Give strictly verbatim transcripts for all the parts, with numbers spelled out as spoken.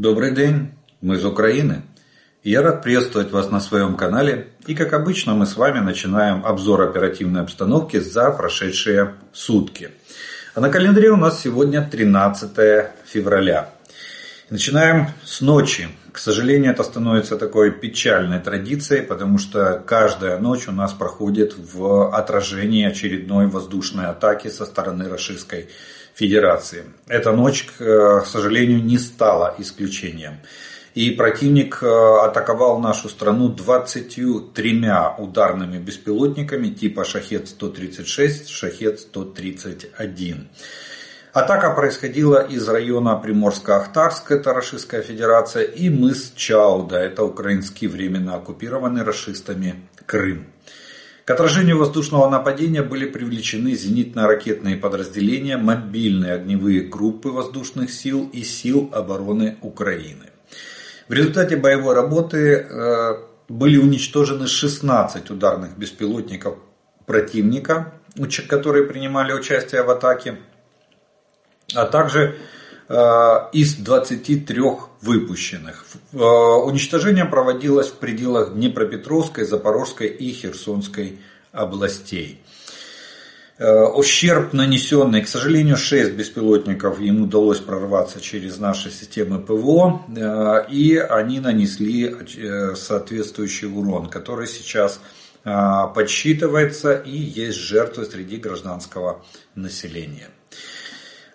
Добрый день, мы из Украины. Я рад приветствовать вас на своем канале. И как обычно мы с вами начинаем обзор оперативной обстановки за прошедшие сутки. А на календаре у нас сегодня тринадцатое февраля. Начинаем с ночи. К сожалению, это становится такой печальной традицией, потому что каждая ночь у нас проходит в отражении очередной воздушной атаки со стороны Российской Федерации. Эта ночь, к сожалению, не стала исключением. И противник атаковал нашу страну двадцатью тремя ударными беспилотниками типа Шахед сто тридцать шесть, Шахед сто тридцать один. Атака происходила из района Приморско-Ахтарск, это Российская Федерация, и мыс Чауда, это украинский временно оккупированный рашистами Крым. К отражению воздушного нападения были привлечены зенитно-ракетные подразделения, мобильные огневые группы воздушных сил и сил обороны Украины. В результате боевой работы э, были уничтожены шестнадцать ударных беспилотников противника, которые принимали участие в атаке, а также э, из двадцати трёх выпущенных. Э, уничтожение проводилось в пределах Днепропетровской, Запорожской и Херсонской областей. Э, ущерб нанесенный, к сожалению, шесть беспилотников, им удалось прорваться через наши системы ПВО, э, и они нанесли э, соответствующий урон, который сейчас э, подсчитывается, и есть жертвы среди гражданского населения.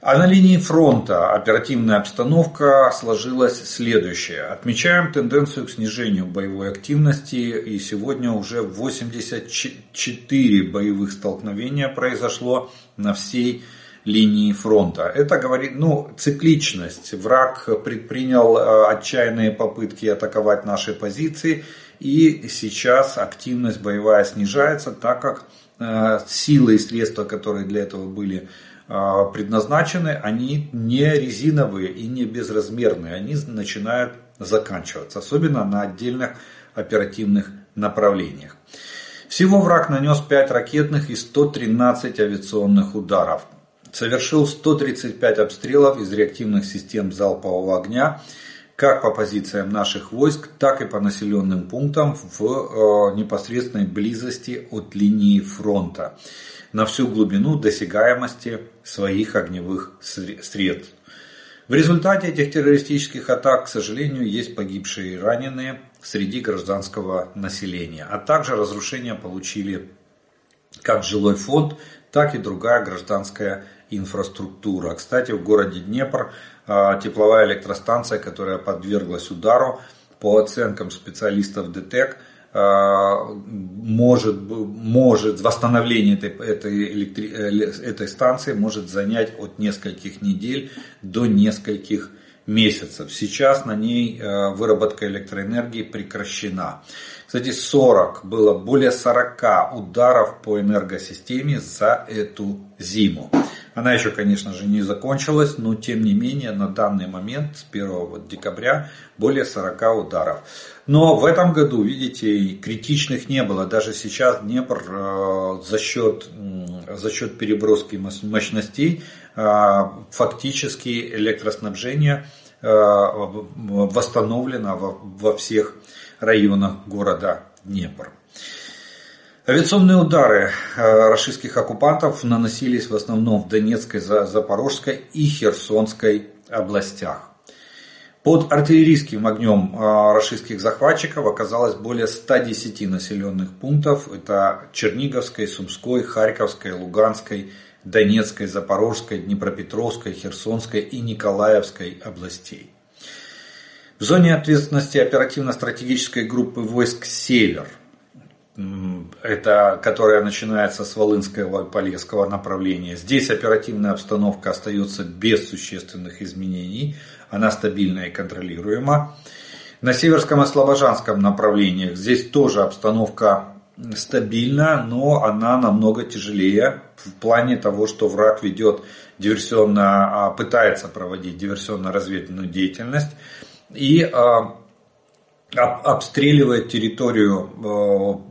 А на линии фронта оперативная обстановка сложилась следующая. Отмечаем тенденцию к снижению боевой активности, и сегодня уже восемьдесят четыре боевых столкновения произошло на всей линии фронта. Это говорит, ну, цикличность. Враг предпринял отчаянные попытки атаковать наши позиции, и сейчас активность боевая снижается, так как силы и средства, которые для этого были предназначены, они не резиновые и не безразмерные, они начинают заканчиваться, особенно на отдельных оперативных направлениях. Всего враг нанес пять ракетных и сто тринадцать авиационных ударов, совершил сто тридцать пять обстрелов из реактивных систем залпового огня, как по позициям наших войск, так и по населенным пунктам в непосредственной близости от линии фронта, на всю глубину досягаемости своих огневых средств. В результате этих террористических атак, к сожалению, есть погибшие и раненые среди гражданского населения, а также разрушения получили как жилой фонд, так и другая гражданская инфраструктура. Кстати, в городе Днепр тепловая электростанция, которая подверглась удару, по оценкам специалистов ДТЭК, может, может восстановление этой, этой, электри... этой станции может занять от нескольких недель до нескольких месяцев. Сейчас на ней выработка электроэнергии прекращена. Кстати, сорок было более сорока ударов по энергосистеме за эту зиму. Она еще, конечно же, не закончилась, но тем не менее на данный момент с первого декабря более сорока ударов. Но в этом году, видите, критичных не было. Даже сейчас Днепр э, за счет, э, за счет переброски мощностей э, фактически электроснабжение э, восстановлено во, во всех районах города Днепр. Авиационные удары российских оккупантов наносились в основном в Донецкой, Запорожской и Херсонской областях. Под артиллерийским огнем российских захватчиков оказалось более ста десяти населенных пунктов. Это Черниговской, Сумской, Харьковской, Луганской, Донецкой, Запорожской, Днепропетровской, Херсонской и Николаевской областей. В зоне ответственности оперативно-стратегической группы войск «Север», это, которая начинается с Волынского и Полесского направления. Здесь оперативная обстановка остается без существенных изменений. Она стабильна и контролируема. На Северском и Слобожанском направлениях здесь тоже обстановка стабильна, но она намного тяжелее в плане того, что враг ведет диверсионно, пытается проводить диверсионно-разведывательную деятельность и обстреливает территорию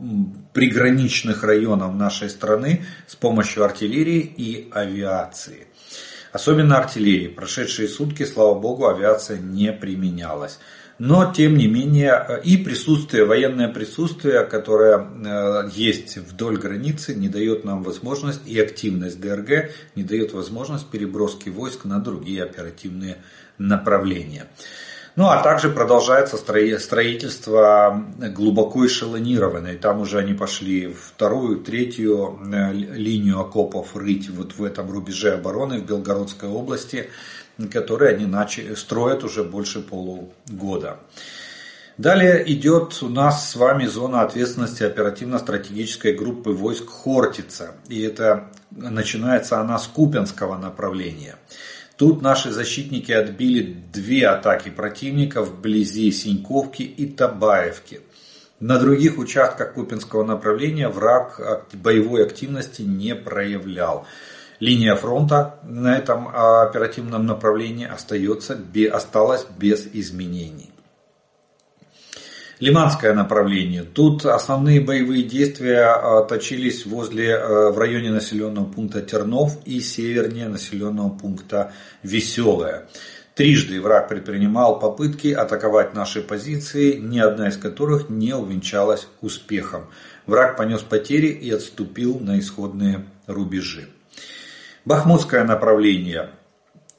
приграничных районов нашей страны с помощью артиллерии и авиации. особенно артиллерии. Прошедшие сутки, слава богу, авиация не применялась. Но, тем не менее, и присутствие, военное присутствие, которое есть вдоль границы, не дает нам возможность, и активность ДРГ не дает возможность переброски войск на другие оперативные направления. Ну, а также продолжается строительство глубоко эшелонированной. Там уже они пошли вторую, третью линию окопов рыть вот в этом рубеже обороны в Белгородской области, которые они начали, строят уже больше полугода. Далее идет у нас с вами зона ответственности оперативно-стратегической группы войск «Хортица». И это начинается она с Купинского направления. Тут наши защитники отбили две атаки противника вблизи Синьковки и Табаевки. На других участках Купинского направления враг боевой активности не проявлял. Линия фронта на этом оперативном направлении остается, осталась без изменений. Лиманское направление. Тут основные боевые действия точились возле, в районе населенного пункта Тернов и севернее населенного пункта Веселое. Трижды враг предпринимал попытки атаковать наши позиции, ни одна из которых не увенчалась успехом. Враг понес потери и отступил на исходные рубежи. Бахмутское направление.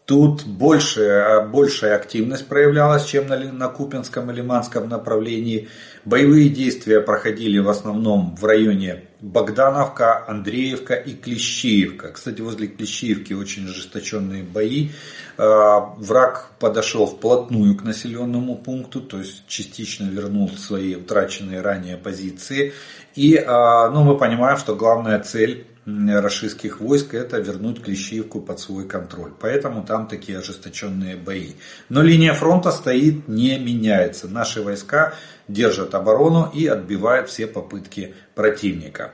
Тут больше, большая активность проявлялась, чем на, на Купинском и Лиманском направлении. Боевые действия проходили в основном в районе Богдановка, Андреевка и Клещеевка. Кстати, возле Клещеевки очень ожесточенные бои. Враг подошел вплотную к населенному пункту, то есть частично вернул свои утраченные ранее позиции. И ну, мы понимаем, что главная цель российских войск — это вернуть Клещеевку под свой контроль. Поэтому там такие ожесточенные бои. Но линия фронта стоит, не меняется. Наши войска держат оборону и отбивают все попытки противника.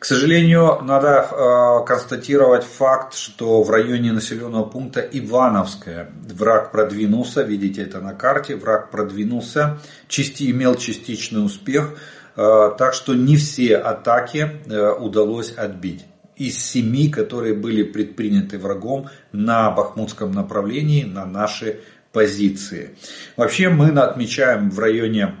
К сожалению, надо э, констатировать факт, что в районе населенного пункта Ивановское враг продвинулся, видите это на карте, враг продвинулся, части, имел частичный успех. Так что не все атаки удалось отбить. Из семи, которые были предприняты врагом на Бахмутском направлении, на наши позиции. Вообще мы отмечаем в районе,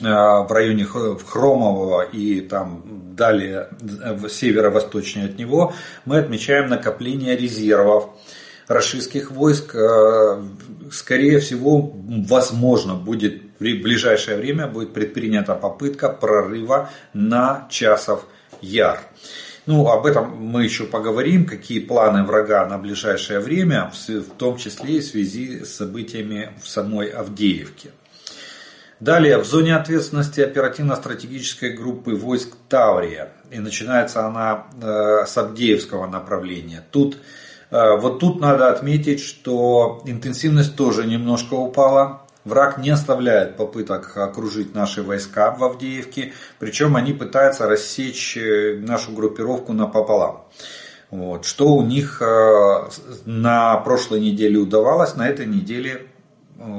в районе Хромового и там далее северо-восточнее от него, мы отмечаем накопление резервов российских войск. Скорее всего, возможно, будет в ближайшее время будет предпринята попытка прорыва на Часов Яр. Ну, об этом мы еще поговорим, какие планы врага на ближайшее время, в том числе и в связи с событиями в самой Авдеевке. Далее, в зоне ответственности оперативно-стратегической группы войск Таврия. И начинается она э, с Авдеевского направления. Тут Вот тут надо отметить, что интенсивность тоже немножко упала. Враг не оставляет попыток окружить наши войска в Авдеевке, причем они пытаются рассечь нашу группировку напополам. Вот. Что у них на прошлой неделе удавалось, на этой неделе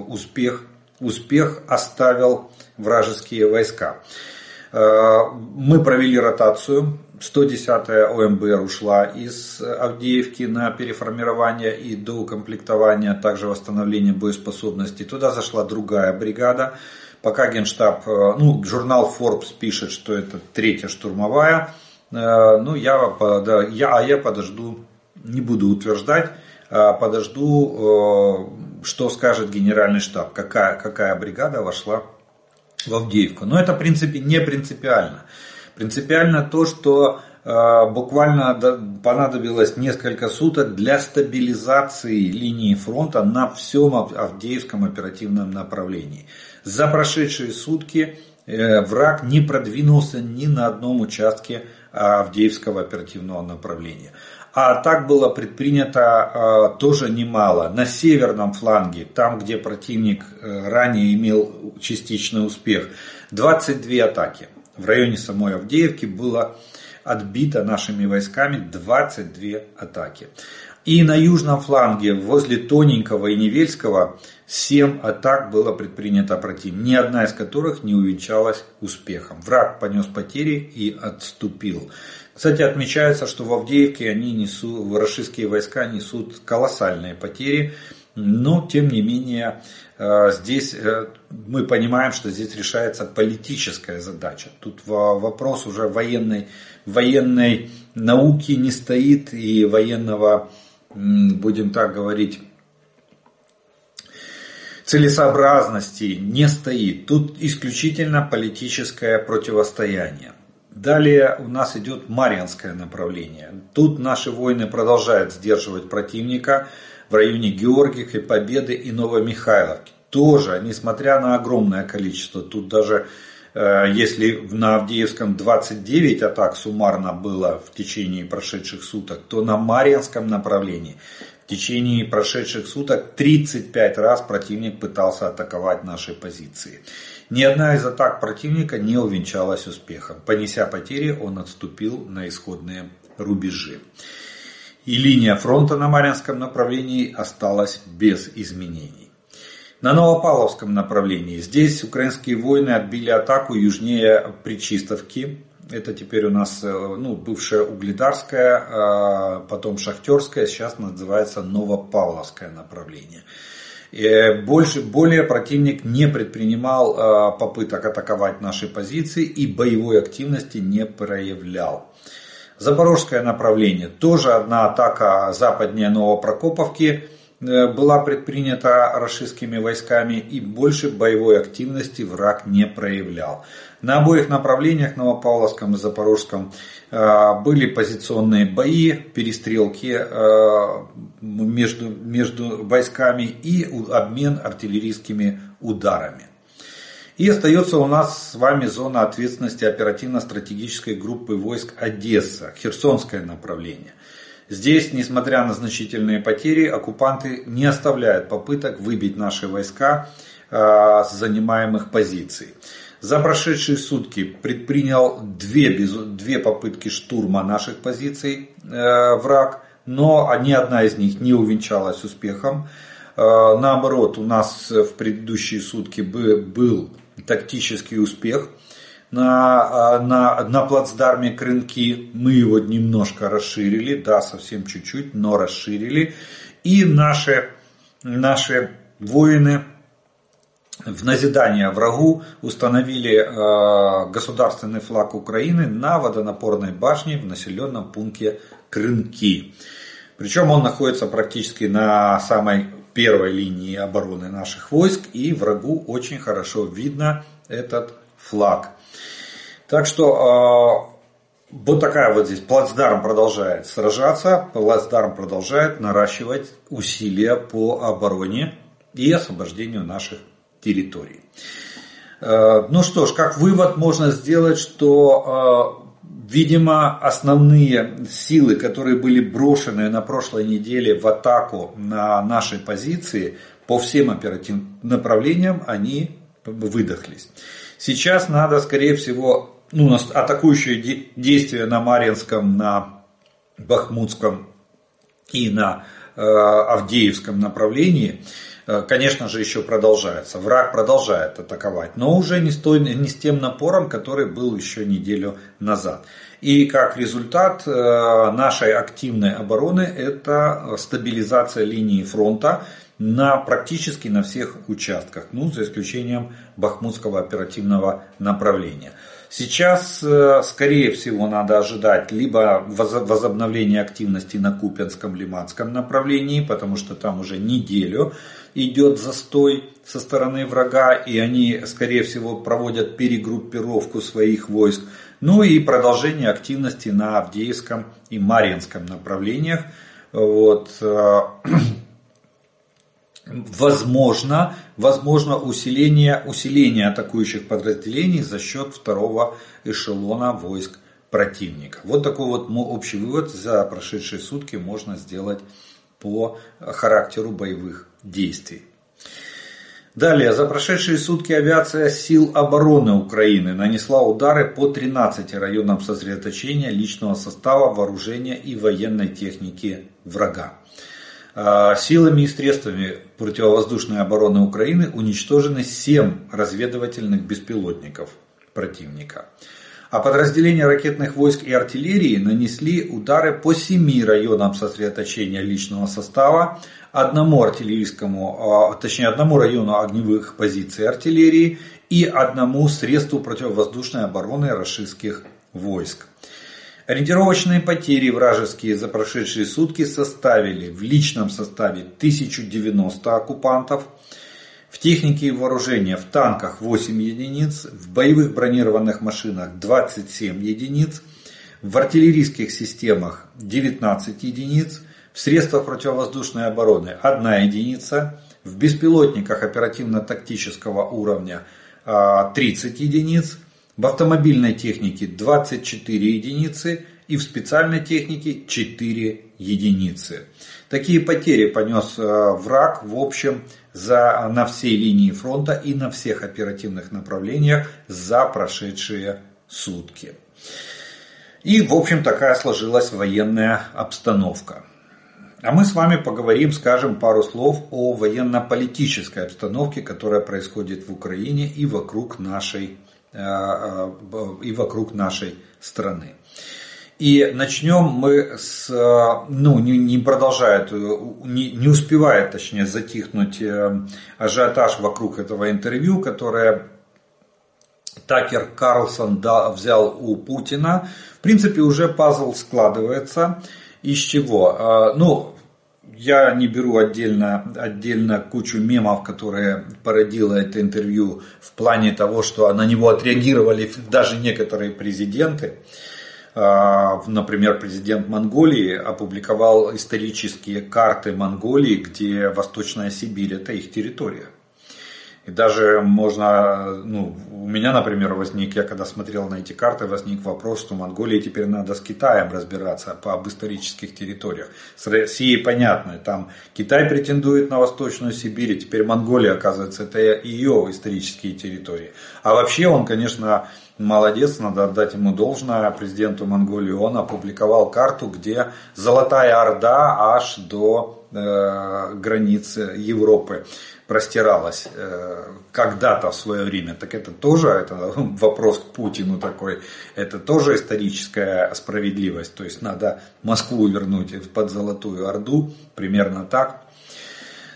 успех, успех оставил вражеские войска. Мы провели ротацию. сто десятая ОМБР ушла из Авдеевки на переформирование и доукомплектование, также восстановление боеспособности. Туда зашла другая бригада. Пока Генштаб, ну, журнал Forbes пишет, что это третья штурмовая. Ну, я, да, я, а я подожду, не буду утверждать, подожду, что скажет Генеральный штаб, какая, какая бригада вошла в Авдеевку. Но это, в принципе, не принципиально. Принципиально то, что э, буквально понадобилось несколько суток для стабилизации линии фронта на всем Авдеевском оперативном направлении. За прошедшие сутки э, враг не продвинулся ни на одном участке Авдеевского оперативного направления. А так было предпринято э, тоже немало. На северном фланге, там где противник э, ранее имел частичный успех, двадцать две атаки. В районе самой Авдеевки было отбито нашими войсками двадцать две атаки. И на южном фланге, возле Тоненького и Невельского, семь атак было предпринято противником, ни одна из которых не увенчалась успехом. Враг понес потери и отступил. К Кстати, отмечается, что в Авдеевке они несут, рашистские войска несут колоссальные потери, но тем не менее здесь мы понимаем, что здесь решается политическая задача. Тут вопрос уже военной, военной науки не стоит и военного, будем так говорить, целесообразности не стоит. Тут исключительно политическое противостояние. Далее у нас идет Марьинское направление. Тут наши воины продолжают сдерживать противника в районе Георгиевки, Победы и Новомихайловки. Тоже, несмотря на огромное количество, тут даже э, если на Авдеевском двадцать девять атак суммарно было в течение прошедших суток, то на Марьинском направлении в течение прошедших суток тридцать пять раз противник пытался атаковать наши позиции. Ни одна из атак противника не увенчалась успехом. Понеся потери, он отступил на исходные рубежи. И линия фронта на Марьинском направлении осталась без изменений. На Новопавловском направлении здесь украинские воины отбили атаку южнее Причистовки. Это теперь у нас ну, бывшая Угледарская, потом Шахтерская, сейчас называется Новопавловское направление. Больше, более противник не предпринимал попыток атаковать наши позиции и боевой активности не проявлял. Запорожское направление. Тоже одна атака западнее Новопрокоповки была предпринята рашистскими войсками и больше боевой активности враг не проявлял. На обоих направлениях, Новопавловском и Запорожском, были позиционные бои, перестрелки между, между войсками и обмен артиллерийскими ударами. И остается у нас с вами зона ответственности оперативно-стратегической группы войск Одесса, Херсонское направление. Здесь, несмотря на значительные потери, оккупанты не оставляют попыток выбить наши войска э, с занимаемых позиций. За прошедшие сутки предпринял две, без, две попытки штурма наших позиций э, враг, но ни одна из них не увенчалась успехом. Э, наоборот, у нас в предыдущие сутки был тактический успех. На, на, на плацдарме Крынки мы его немножко расширили, да, совсем чуть-чуть, но расширили. И наши, наши воины в назидание врагу установили э, государственный флаг Украины на водонапорной башне в населенном пункте Крынки. Причем он находится практически на самой первой линии обороны наших войск, и врагу очень хорошо видно этот флаг. Так что э, вот такая вот здесь плацдарм продолжает сражаться, плацдарм продолжает наращивать усилия по обороне и освобождению наших территорий. Э, ну что ж, как вывод можно сделать, что, э, видимо, основные силы, которые были брошены на прошлой неделе в атаку на наши позиции, по всем оперативным направлениям они выдохлись. Сейчас надо, скорее всего, ну, атакующие действия на Марьинском, на Бахмутском и на э, Авдеевском направлении, э, конечно же, еще продолжаются. Враг продолжает атаковать, но уже не с, той, не с тем напором, который был еще неделю назад. И как результат э, нашей активной обороны это стабилизация линии фронта, на практически на всех участках, ну, за исключением Бахмутского оперативного направления. Сейчас, скорее всего, надо ожидать либо возобновления активности на Купинском, Лиманском направлении, потому что там уже неделю идет застой со стороны врага, и они, скорее всего, проводят перегруппировку своих войск, ну и продолжение активности на Авдеевском и Марьинском направлениях. Вот. Возможно, возможно усиление, усиление атакующих подразделений за счет второго эшелона войск противника. Вот такой вот общий вывод за прошедшие сутки можно сделать по характеру боевых действий. Далее, за прошедшие сутки авиация сил обороны Украины нанесла удары по тринадцати районам сосредоточения личного состава, вооружения и военной техники врага. Силами и средствами противовоздушной обороны Украины уничтожены семь разведывательных беспилотников противника. а подразделения ракетных войск и артиллерии нанесли удары по семи районам сосредоточения личного состава, одному артиллерийскому, точнее одному району огневых позиций артиллерии и одному средству противовоздушной обороны российских войск. Ориентировочные потери вражеские за прошедшие сутки составили в личном составе тысячу девяносто оккупантов, в технике и вооружении в танках восемь единиц, в боевых бронированных машинах двадцать семь единиц, в артиллерийских системах девятнадцать единиц, в средствах противовоздушной обороны одна единица, в беспилотниках оперативно-тактического уровня тридцать единиц, в автомобильной технике двадцать четыре единицы и в специальной технике четыре единицы. Такие потери понес враг в общем за, на всей линии фронта и на всех оперативных направлениях за прошедшие сутки. И в общем такая сложилась военная обстановка. А мы с вами поговорим, скажем пару слов о военно-политической обстановке, которая происходит в Украине и вокруг нашей и вокруг нашей страны. И начнем мы с, ну не, не продолжает, не, не успевает точнее затихнуть ажиотаж вокруг этого интервью, которое Такер Карлсон да, взял у Путина. В принципе уже пазл складывается. Из чего? Ну, я не беру отдельно, отдельно кучу мемов, которые породило это интервью в плане того, что на него отреагировали даже некоторые президенты. Например, президент Монголии опубликовал исторические карты Монголии, где Восточная Сибирь – это их территория. И даже можно, ну, у меня, например, возник, я когда смотрел на эти карты, возник вопрос, что Монголии теперь надо с Китаем разбираться по, об исторических территориях. С Россией понятно, там Китай претендует на Восточную Сибирь, и теперь Монголия, оказывается, это ее исторические территории. А вообще он, конечно, молодец, надо отдать ему должное, президенту Монголии, он опубликовал карту, где Золотая Орда аж до э, границы Европы простиралась э, когда-то в свое время. Так это тоже это вопрос к Путину такой, это тоже историческая справедливость, то есть надо Москву вернуть под Золотую Орду, примерно так.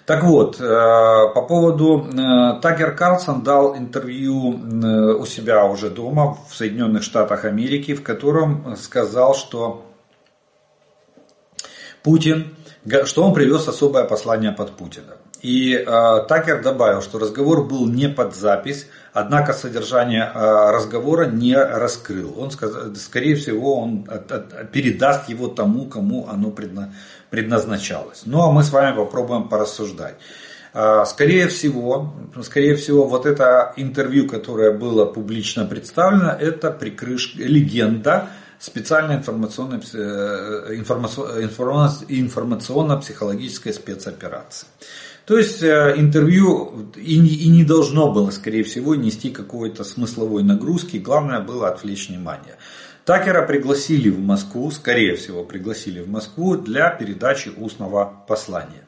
Так вот, по поводу, Такер Карлсон дал интервью у себя уже дома в Соединенных Штатах Америки, в котором сказал, что Путин, что он привез особое послание под Путина. И Такер добавил, что разговор был не под запись, однако содержание разговора не раскрыл. Он, скорее всего, он передаст его тому, кому оно предназначено. предназначалось. Ну а мы с вами попробуем порассуждать. Скорее всего, скорее всего, вот это интервью, которое было публично представлено, это прикрыш... легенда специальной информационной... информационно-психологической спецоперации. То есть интервью и не должно было, скорее всего, нести какой-то смысловой нагрузки. Главное было отвлечь внимание. Такера пригласили в Москву, скорее всего, пригласили в Москву для передачи устного послания.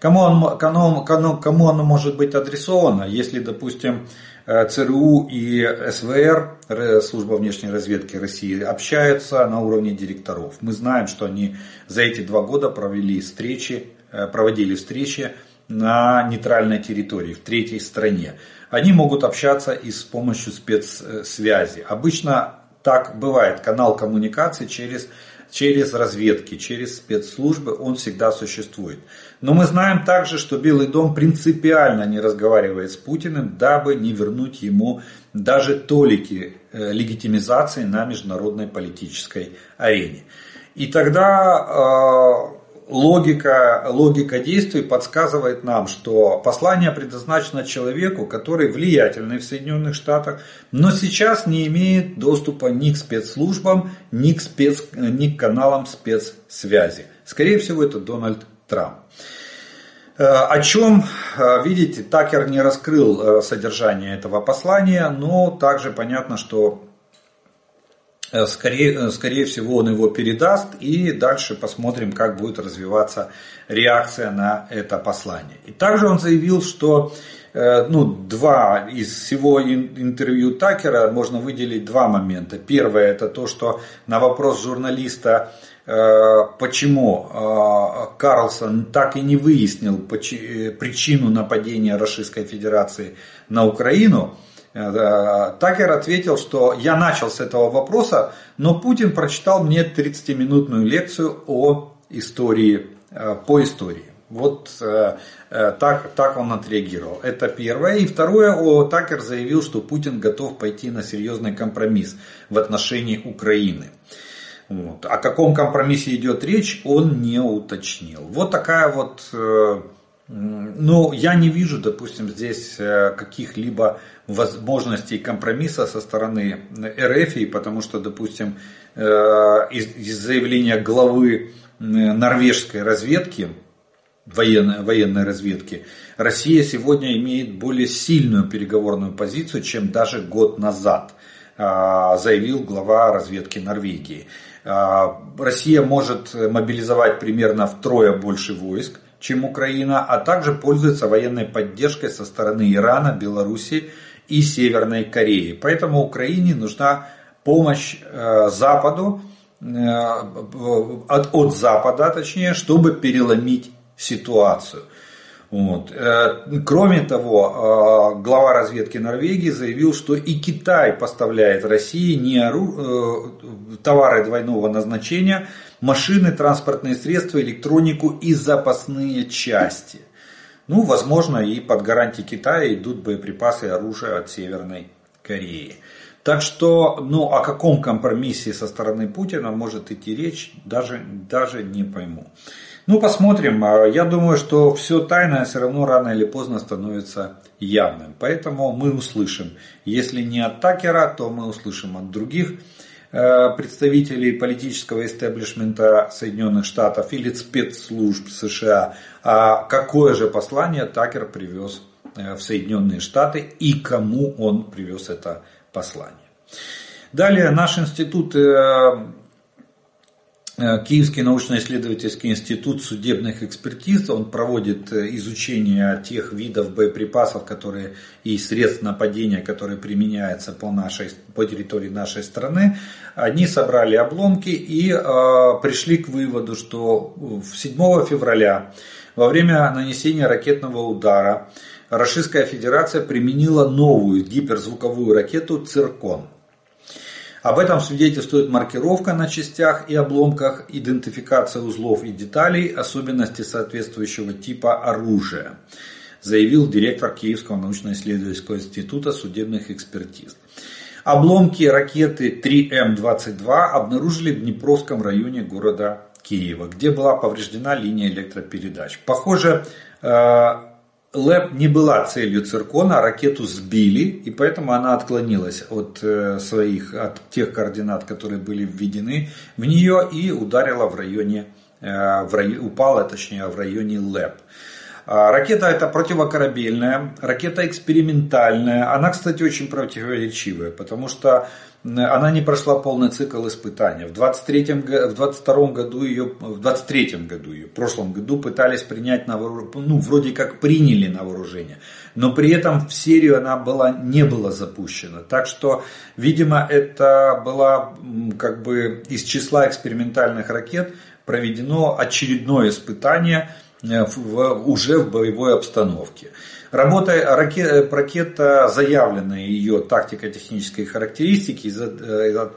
Кому оно, кому, кому оно может быть адресовано, если, допустим, ЦРУ и СВР, служба внешней разведки России, общаются на уровне директоров. Мы знаем, что они за эти два года провели встречи, проводили встречи на нейтральной территории, в третьей стране. Они могут общаться и с помощью спецсвязи. Обычно так бывает, канал коммуникации через, через разведки, через спецслужбы, он всегда существует. Но мы знаем также, что Белый дом принципиально не разговаривает с Путиным, дабы не вернуть ему даже толики легитимизации на международной политической арене. И тогда э, логика, логика действий подсказывает нам, что послание предназначено человеку, который влиятельный в Соединенных Штатах, но сейчас не имеет доступа ни к спецслужбам, ни к, спец, ни к каналам спецсвязи. Скорее всего, это Дональд Трамп. О чем, видите, Такер не раскрыл содержание этого послания, но также понятно, что Скорее, скорее всего, он его передаст, и дальше посмотрим, как будет развиваться реакция на это послание. И также он заявил, что ну, два из всего интервью Такера можно выделить два момента. Первое, это то, что на вопрос журналиста, почему Карлсон так и не выяснил причину нападения Российской Федерации на Украину, Такер ответил, что я начал с этого вопроса, но Путин прочитал мне тридцатиминутную лекцию о истории, по истории. Вот так, так он отреагировал. Это первое. И второе, Такер заявил, что Путин готов пойти на серьезный компромисс в отношении Украины. Вот. О каком компромиссе идет речь, он не уточнил. Вот такая вот... Но я не вижу, допустим, здесь каких-либо возможностей компромисса со стороны РФ, потому что, допустим, из заявления главы норвежской разведки, военной, военной разведки, Россия сегодня имеет более сильную переговорную позицию, чем даже год назад, заявил глава разведки Норвегии. Россия может мобилизовать примерно втрое больше войск, чем Украина, а также пользуется военной поддержкой со стороны Ирана, Белоруссии и Северной Кореи. Поэтому Украине нужна помощь э, Западу, э, от, от Запада, точнее, чтобы переломить ситуацию. Вот. Э, кроме того, э, глава разведки Норвегии заявил, что и Китай поставляет России не ору... э, товары двойного назначения, машины, транспортные средства, электронику и запасные части. Ну, возможно, и под гарантии Китая идут боеприпасы и оружие от Северной Кореи. Так что, ну, о каком компромиссе со стороны Путина может идти речь, даже, даже не пойму. Ну, посмотрим. Я думаю, что все тайное все равно рано или поздно становится явным. Поэтому мы услышим. Если не от Такера, то мы услышим от других представителей политического истеблишмента Соединенных Штатов или спецслужб США, а какое же послание Такер привез в Соединенные Штаты и кому он привез это послание. Далее наш институт, Киевский научно-исследовательский институт судебных экспертиз, он проводит изучение тех видов боеприпасов, которые и средств нападения, которые применяются по, нашей, по территории нашей страны. Они собрали обломки и э, пришли к выводу, что седьмого февраля во время нанесения ракетного удара Российская Федерация применила новую гиперзвуковую ракету «Циркон». Об этом свидетельствует маркировка на частях и обломках, идентификация узлов и деталей, особенности соответствующего типа оружия, заявил директор Киевского научно-исследовательского института судебных экспертиз. Обломки ракеты три эм двадцать два обнаружили в Днепровском районе города Киева, где была повреждена линия электропередач. Похоже, ЛЭП не была целью «Циркона», а ракету сбили, и поэтому она отклонилась от своих, от тех координат, которые были введены в нее, и ударила в районе, в рай... упала, точнее, в районе ЛЭП. Ракета эта противокорабельная, ракета экспериментальная, она, кстати, очень противоречивая, потому что она не прошла полный цикл испытаний. В двадцать третьем, в двадцать втором году ее, в двадцать третьем году ее, в прошлом году пытались принять на вооружение, ну, вроде как приняли на вооружение, но при этом в серию она была, не была запущена. Так что, видимо, это была как бы из числа экспериментальных ракет проведено очередное испытание, В, уже в боевой обстановке. Работа ракет, ракета, заявленная ее тактико-технические характеристики из,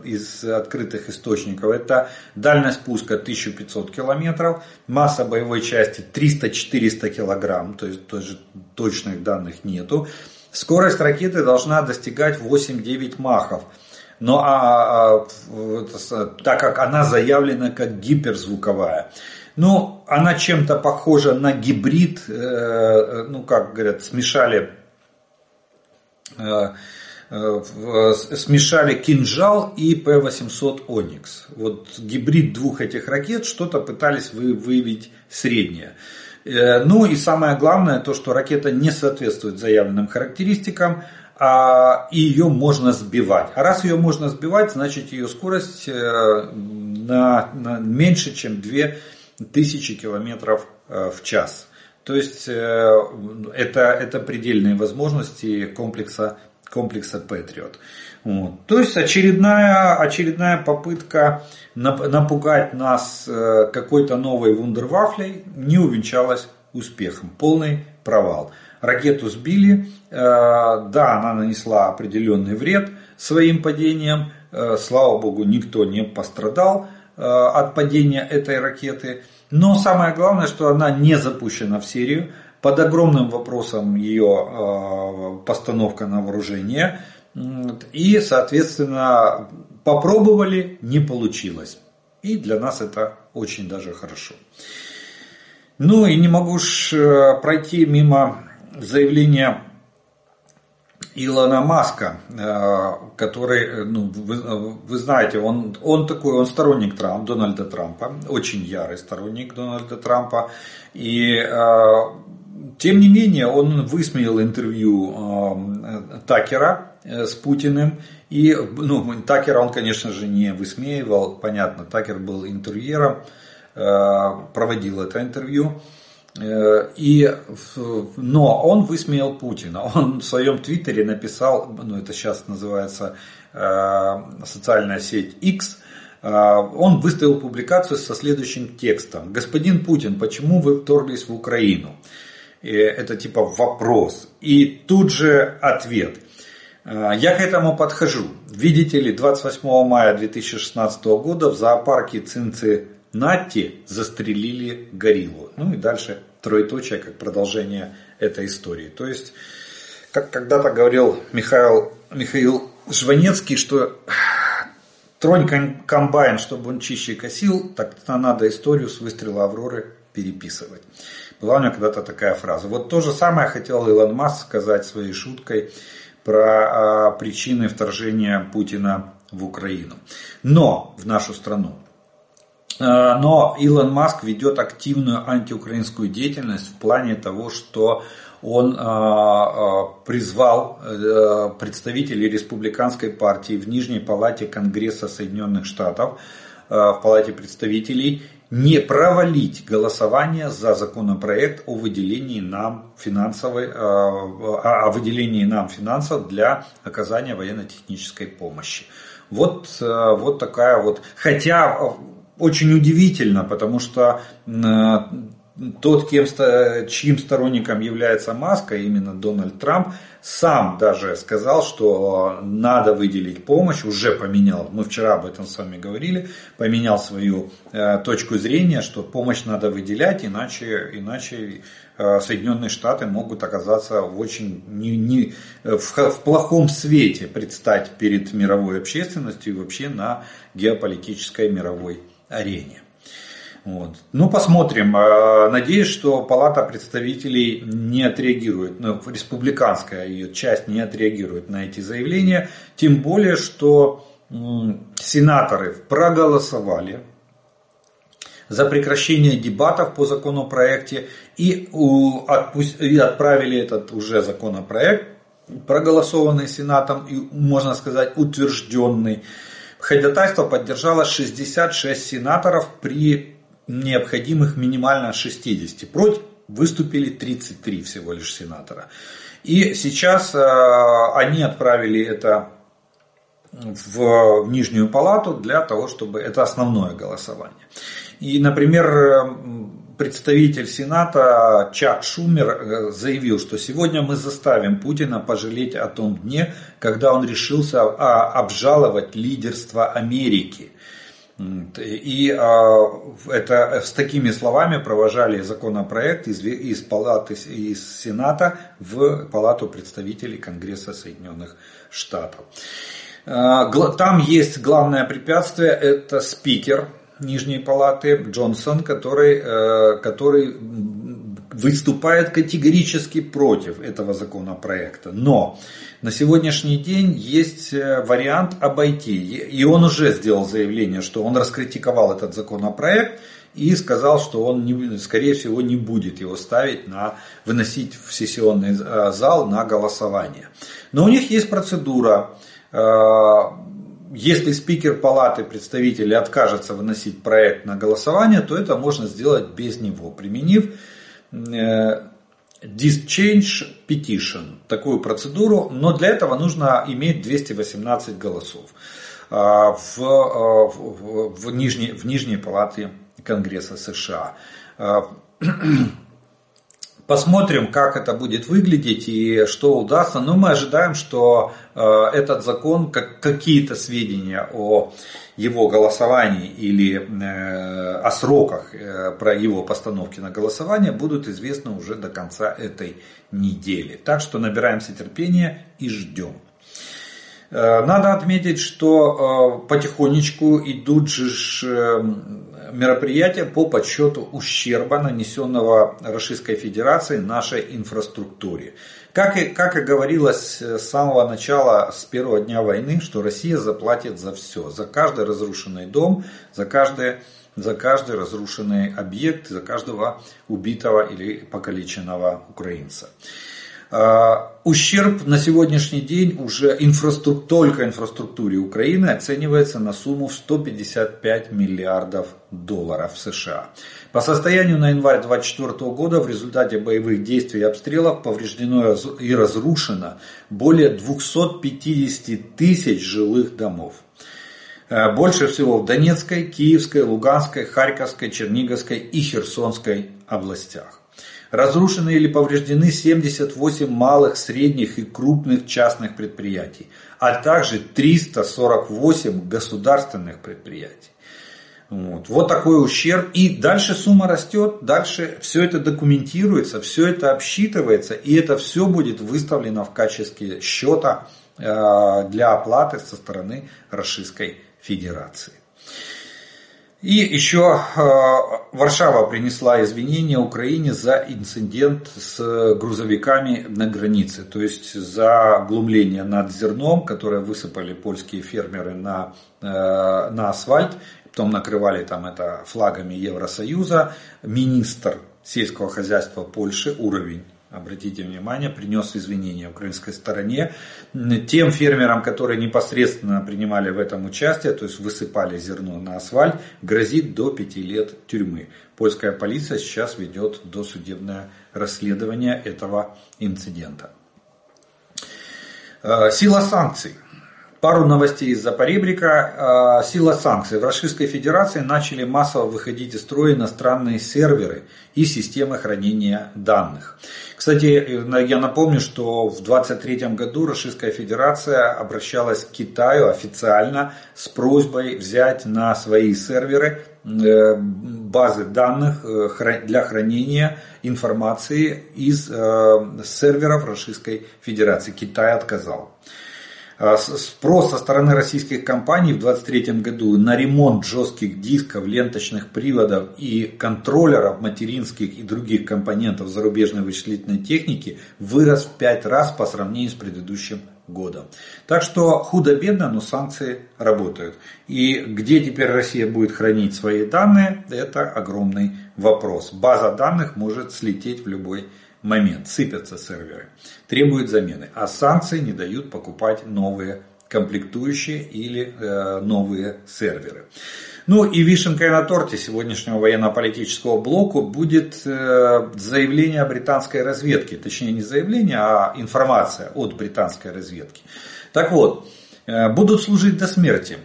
из открытых источников, это дальность пуска тысяча пятьсот километров, масса боевой части триста-четыреста килограмм, то есть тоже точных данных нету. Скорость ракеты должна достигать восемь-девять махов. Но а, а, так как она заявлена как гиперзвуковая. Ну, она чем-то похожа на гибрид, э, ну, как говорят, смешали, э, э, смешали кинжал и пэ восемьсот «Оникс». Вот гибрид двух этих ракет, что-то пытались вы, выявить среднее. Э, ну и самое главное, то, что ракета не соответствует заявленным характеристикам. и ее можно сбивать. А раз ее можно сбивать, значит ее скорость на, на меньше, чем две тысячи километров в час. То есть это, это предельные возможности комплекса, комплекса Patriot. Вот. То есть очередная, очередная попытка напугать нас какой-то новой вундервафлей не увенчалась успехом. Полный провал. Ракету сбили, да, она нанесла определенный вред своим падением, слава богу, никто не пострадал от падения этой ракеты, но самое главное, что она не запущена в серию, под огромным вопросом ее постановка на вооружение, и, соответственно, попробовали, не получилось, и для нас это очень даже хорошо. Ну и не могу ж пройти мимо заявления Илона Маска, который, ну, вы, вы знаете, он, он такой, он сторонник Трампа, Дональда Трампа, очень ярый сторонник Дональда Трампа, и тем не менее он высмеял интервью Такера с Путиным, и, ну, Такера он, конечно же, не высмеивал, понятно, Такер был интервьюером, проводил это интервью, и, но он высмеял Путина. Он в своем твиттере написал, ну это сейчас называется социальная сеть X, он выставил публикацию со следующим текстом: «Господин Путин, почему вы вторглись в Украину?» Это типа вопрос. И тут же ответ. Я к этому подхожу. Видите ли, двадцать восьмого мая две тысячи шестнадцатого года в зоопарке Цинци Нати застрелили гориллу. Ну и дальше троеточие, как продолжение этой истории. То есть, как когда-то говорил Михаил, Михаил Жванецкий, что тронь комбайн, чтобы он чище косил, так надо историю с выстрела «Авроры» переписывать. Была у меня когда-то такая фраза. Вот то же самое хотел Илон Маск сказать своей шуткой про а, причины вторжения Путина в Украину. Но в нашу страну. Но Илон Маск ведет активную антиукраинскую деятельность в плане того, что он призвал представителей республиканской партии в Нижней Палате Конгресса Соединенных Штатов, в Палате представителей, не провалить голосование за законопроект о выделении нам финансовой, о выделении нам финансов для оказания военно-технической помощи. Вот, вот такая вот. Хотя очень удивительно, потому что тот, кем, чьим сторонником является Маск, а именно Дональд Трамп, сам даже сказал, что надо выделить помощь, уже поменял, мы вчера об этом с вами говорили, поменял свою точку зрения, что помощь надо выделять, иначе, иначе Соединенные Штаты могут оказаться в очень не, не, в, в плохом свете, предстать перед мировой общественностью и вообще на геополитической мировой арене. Вот. Ну, посмотрим. Надеюсь, что Палата представителей не отреагирует, ну, республиканская ее часть не отреагирует на эти заявления, тем более, что сенаторы проголосовали за прекращение дебатов по законопроекте и, отпусть, и отправили этот уже законопроект, проголосованный Сенатом и, можно сказать, утвержденный. Ходатайство поддержало шестьдесят шесть сенаторов при необходимых минимально шестидесяти. Против выступили тридцать три всего лишь сенатора. И сейчас они отправили это в Нижнюю Палату для того, чтобы это основное голосование. И, например, представитель Сената Чак Шумер заявил, что сегодня мы заставим Путина пожалеть о том дне, когда он решился обжаловать лидерство Америки. И это, с такими словами провожали законопроект из, из, палаты, из Сената в Палату представителей Конгресса Соединенных Штатов. Там есть главное препятствие, это спикер Нижней Палаты Джонсон, который, который выступает категорически против этого законопроекта. Но на сегодняшний день есть вариант обойти. И он уже сделал заявление, что он раскритиковал этот законопроект и сказал, что он, не, скорее всего, не будет его ставить на, выносить в сессионный зал на голосование. Но у них есть процедура. Если спикер Палаты представителей откажется выносить проект на голосование, то это можно сделать без него, применив Dischange Petition, такую процедуру, но для этого нужно иметь двести восемнадцать голосов в, в, в, нижней, в нижней палате Конгресса США. Посмотрим, как это будет выглядеть и что удастся. Но мы ожидаем, что этот закон, какие-то сведения о его голосовании или о сроках про его постановки на голосование будут известны уже до конца этой недели. Так что набираемся терпения и ждем. Надо отметить, что потихонечку идут же мероприятия по подсчету ущерба, нанесенного Российской Федерации нашей инфраструктуре. Как и, как и говорилось с самого начала, с первого дня войны, что Россия заплатит за все. За каждый разрушенный дом, за каждый, за каждый разрушенный объект, за каждого убитого или покалеченного украинца. Ущерб на сегодняшний день уже инфраструк... только инфраструктуре Украины оценивается на сумму в сто пятьдесят пять миллиардов долларов США. По состоянию на январь две тысячи двадцать четвёртого года в результате боевых действий и обстрелов повреждено и разрушено более двести пятьдесят тысяч жилых домов. Больше всего в Донецкой, Киевской, Луганской, Харьковской, Черниговской и Херсонской областях. Разрушены или повреждены семьдесят восемь малых, средних и крупных частных предприятий, а также триста сорок восемь государственных предприятий. Вот, вот такой ущерб. И дальше сумма растет, дальше все это документируется, все это обсчитывается, и это все будет выставлено в качестве счета для оплаты со стороны Российской Федерации. И еще Варшава принесла извинения Украине за инцидент с грузовиками на границе, то есть за оглумление над зерном, которое высыпали польские фермеры на, на асфальт, потом накрывали там это флагами Евросоюза. Министр сельского хозяйства Польши, уровень, обратите внимание, принес извинения украинской стороне, тем фермерам, которые непосредственно принимали в этом участие, то есть высыпали зерно на асфальт, грозит до пяти лет тюрьмы. Польская полиция сейчас ведет досудебное расследование этого инцидента. Сила санкций. Пару новостей из-за поребрика. Сила санкций. В Российской Федерации начали массово выходить из строя иностранные серверы и системы хранения данных. Кстати, я напомню, что в двадцать третьем году Российская Федерация обращалась к Китаю официально с просьбой взять на свои серверы базы данных для хранения информации из серверов Российской Федерации. Китай отказал. Спрос со стороны российских компаний в двадцать третьем году на ремонт жестких дисков, ленточных приводов и контроллеров материнских и других компонентов зарубежной вычислительной техники вырос в пять раз по сравнению с предыдущим годом. Так что худо-бедно, но санкции работают. И где теперь Россия будет хранить свои данные, это огромный вопрос. База данных может слететь в любой момент, сыпятся серверы, требуют замены, а санкции не дают покупать новые комплектующие или э, новые серверы. Ну и вишенкой на торте сегодняшнего военно-политического блока будет э, заявление британской разведки, точнее не заявление, а информация от британской разведки. Так вот, будут служить до смерти,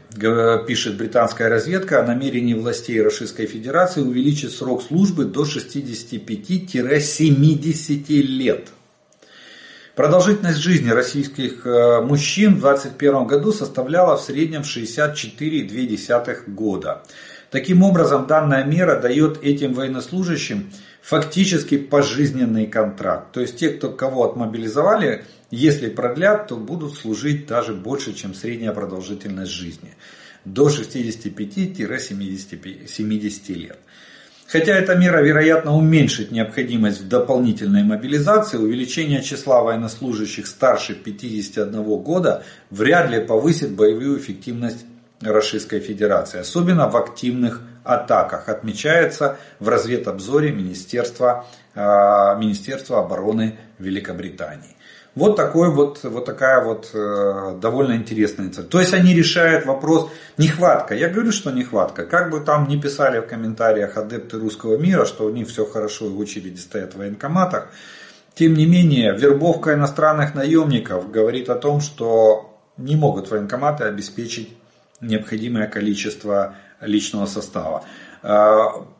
пишет британская разведка о намерении властей Российской Федерации увеличить срок службы до шестидесяти пяти - семидесяти лет. Продолжительность жизни российских мужчин в две тысячи двадцать первом году составляла в среднем шестьдесят четыре и две десятых года. Таким образом, данная мера дает этим военнослужащим фактически пожизненный контракт. То есть те, кто, кого отмобилизовали, если продлят, то будут служить даже больше, чем средняя продолжительность жизни. До шестидесяти пяти - семидесяти лет. Хотя эта мера, вероятно, уменьшит необходимость в дополнительной мобилизации, увеличение числа военнослужащих старше пятидесяти одного года вряд ли повысит боевую эффективность Российской Федерации, особенно в активных атаках, отмечается в разведобзоре Министерства, Министерства обороны Великобритании. Вот, такой вот, вот такая вот э, довольно интересная цель. То есть они решают вопрос нехватка. Я говорю, что нехватка. Как бы там ни писали в комментариях адепты русского мира, что у них все хорошо и в очереди стоят в военкоматах. Тем не менее, вербовка иностранных наемников говорит о том, что не могут военкоматы обеспечить необходимое количество личного состава.